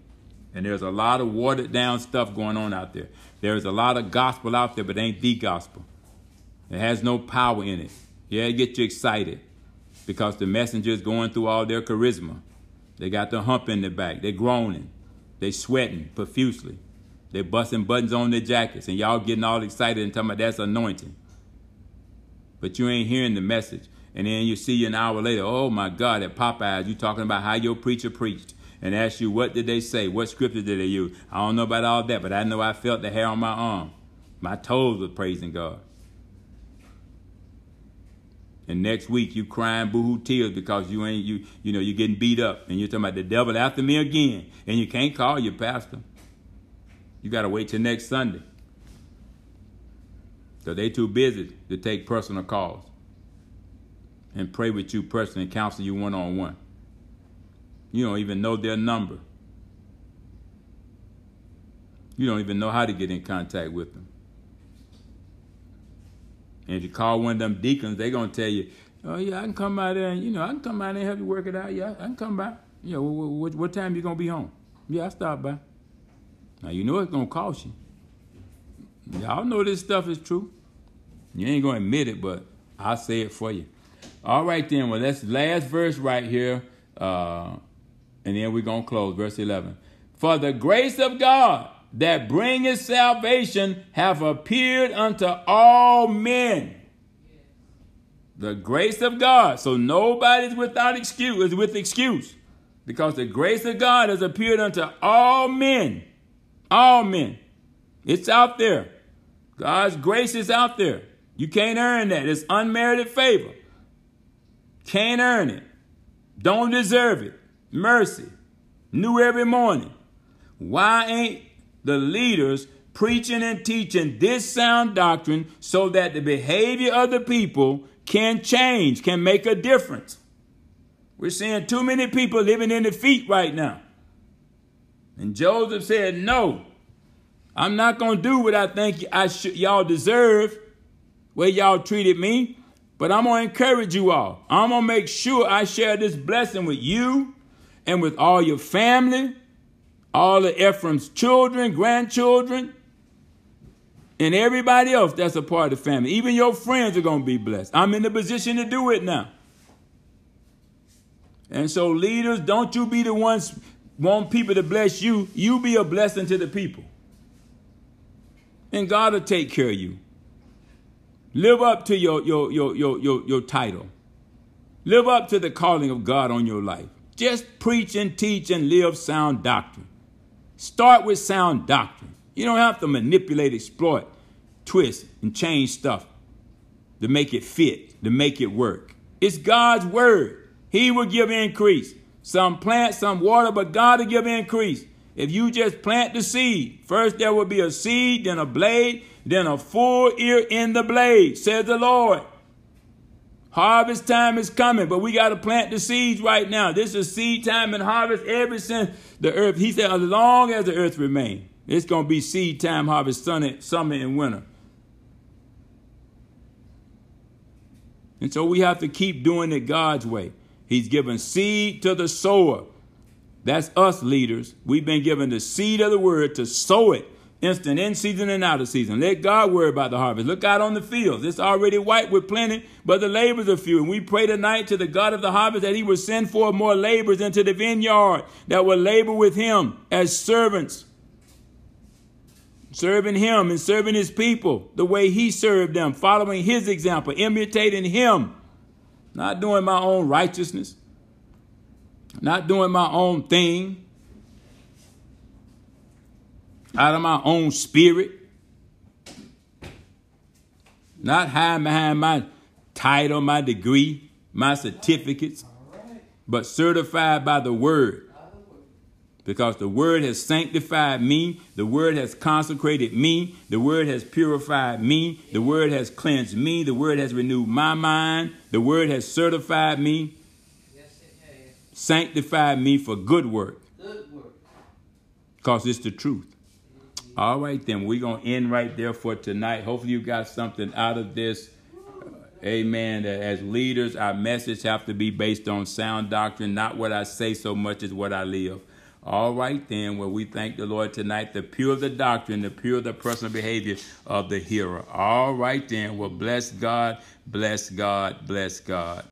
And there's a lot of watered down stuff going on out there. There's a lot of gospel out there, but it ain't the gospel. It has no power in it. Yeah, it gets you excited because the messenger's going through all their charisma. They got the hump in their back. They're groaning. They're sweating profusely. They're busting buttons on their jackets, and y'all getting all excited and talking about that's anointing. But you ain't hearing the message. And then you see an hour later, oh my God, at Popeyes, you talking about how your preacher preached and asked you, what did they say? What scripture did they use? I don't know about all that, but I know I felt the hair on my arm. My toes were praising God. And next week you crying boohoo tears because you ain't you know you're getting beat up and you're talking about the devil after me again, and you can't call your pastor. You gotta wait till next Sunday. So they too busy to take personal calls and pray with you personally and counsel you one-on-one. You don't even know their number. You don't even know how to get in contact with them. And if you call one of them deacons, they're going to tell you, oh, yeah, I can come by there and, you know, I can come by there and help you work it out. Yeah, I can come by. You know, what time you going to be home? Yeah, I'll stop by. Now, you know it's going to cost you. Y'all know this stuff is true. You ain't going to admit it, but I'll say it for you. All right, then. Well, that's the last verse right here. And then we're going to close. Verse 11. For the grace of God that bringeth salvation have appeared unto all men. Yes. The grace of God. So nobody's without excuse, with excuse. Because the grace of God has appeared unto all men. All men. It's out there. God's grace is out there. You can't earn that. It's unmerited favor. Can't earn it. Don't deserve it. Mercy. New every morning. Why ain't the leaders preaching and teaching this sound doctrine so that the behavior of the people can change, can make a difference? We're seeing too many people living in defeat right now. And Joseph said, no, I'm not going to do what I think y'all deserve, where y'all treated me, but I'm going to encourage you all. I'm going to make sure I share this blessing with you and with all your family, all of Ephraim's children, grandchildren, and everybody else that's a part of the family. Even your friends are going to be blessed. I'm in the position to do it now. And so leaders, don't you be the ones want people to bless you. You be a blessing to the people. and God will take care of you. Live up to your title. Live up to the calling of God on your life. Just preach and teach and live sound doctrine. Start with sound doctrine. You don't have to manipulate, exploit, twist, and change stuff to make it fit, to make it work. It's God's word. He will give increase. Some plant, some water, but God will give increase. If you just plant the seed, first there will be a seed, then a blade, then a full ear in the blade, says the Lord. Harvest time is coming, but we got to plant the seeds right now. This is seed time and harvest ever since the earth. He said, as long as the earth remains, it's going to be seed time, harvest, summer, and winter. And so we have to keep doing it God's way. He's given seed to the sower. That's us leaders. We've been given the seed of the word to sow it, instant, in season and out of season. Let God worry about the harvest. Look out on the fields. It's already white with plenty, but the labors are few. And we pray tonight to the God of the harvest that he will send forth more laborers into the vineyard that will labor with him as servants, serving him and serving his people the way he served them, following his example, imitating him, not doing my own righteousness, not doing my own thing, out of my own spirit, not hiding behind my title, my degree, my certificates, but certified by the word. Because the word has sanctified me. The word has consecrated me. The word has purified me. The word has cleansed me. The word has renewed my mind. The word has certified me. Yes, it has. Sanctified me for good work. Good work. Because it's the truth. All right, then. We're going to end right there for tonight. Hopefully you got something out of this. Amen. As leaders, our message have to be based on sound doctrine. Not what I say so much as what I live. All right, then. Well, we thank the Lord tonight, the pure of the doctrine, the pure of the personal behavior of the hearer. All right, then. Well, bless God, bless God, bless God.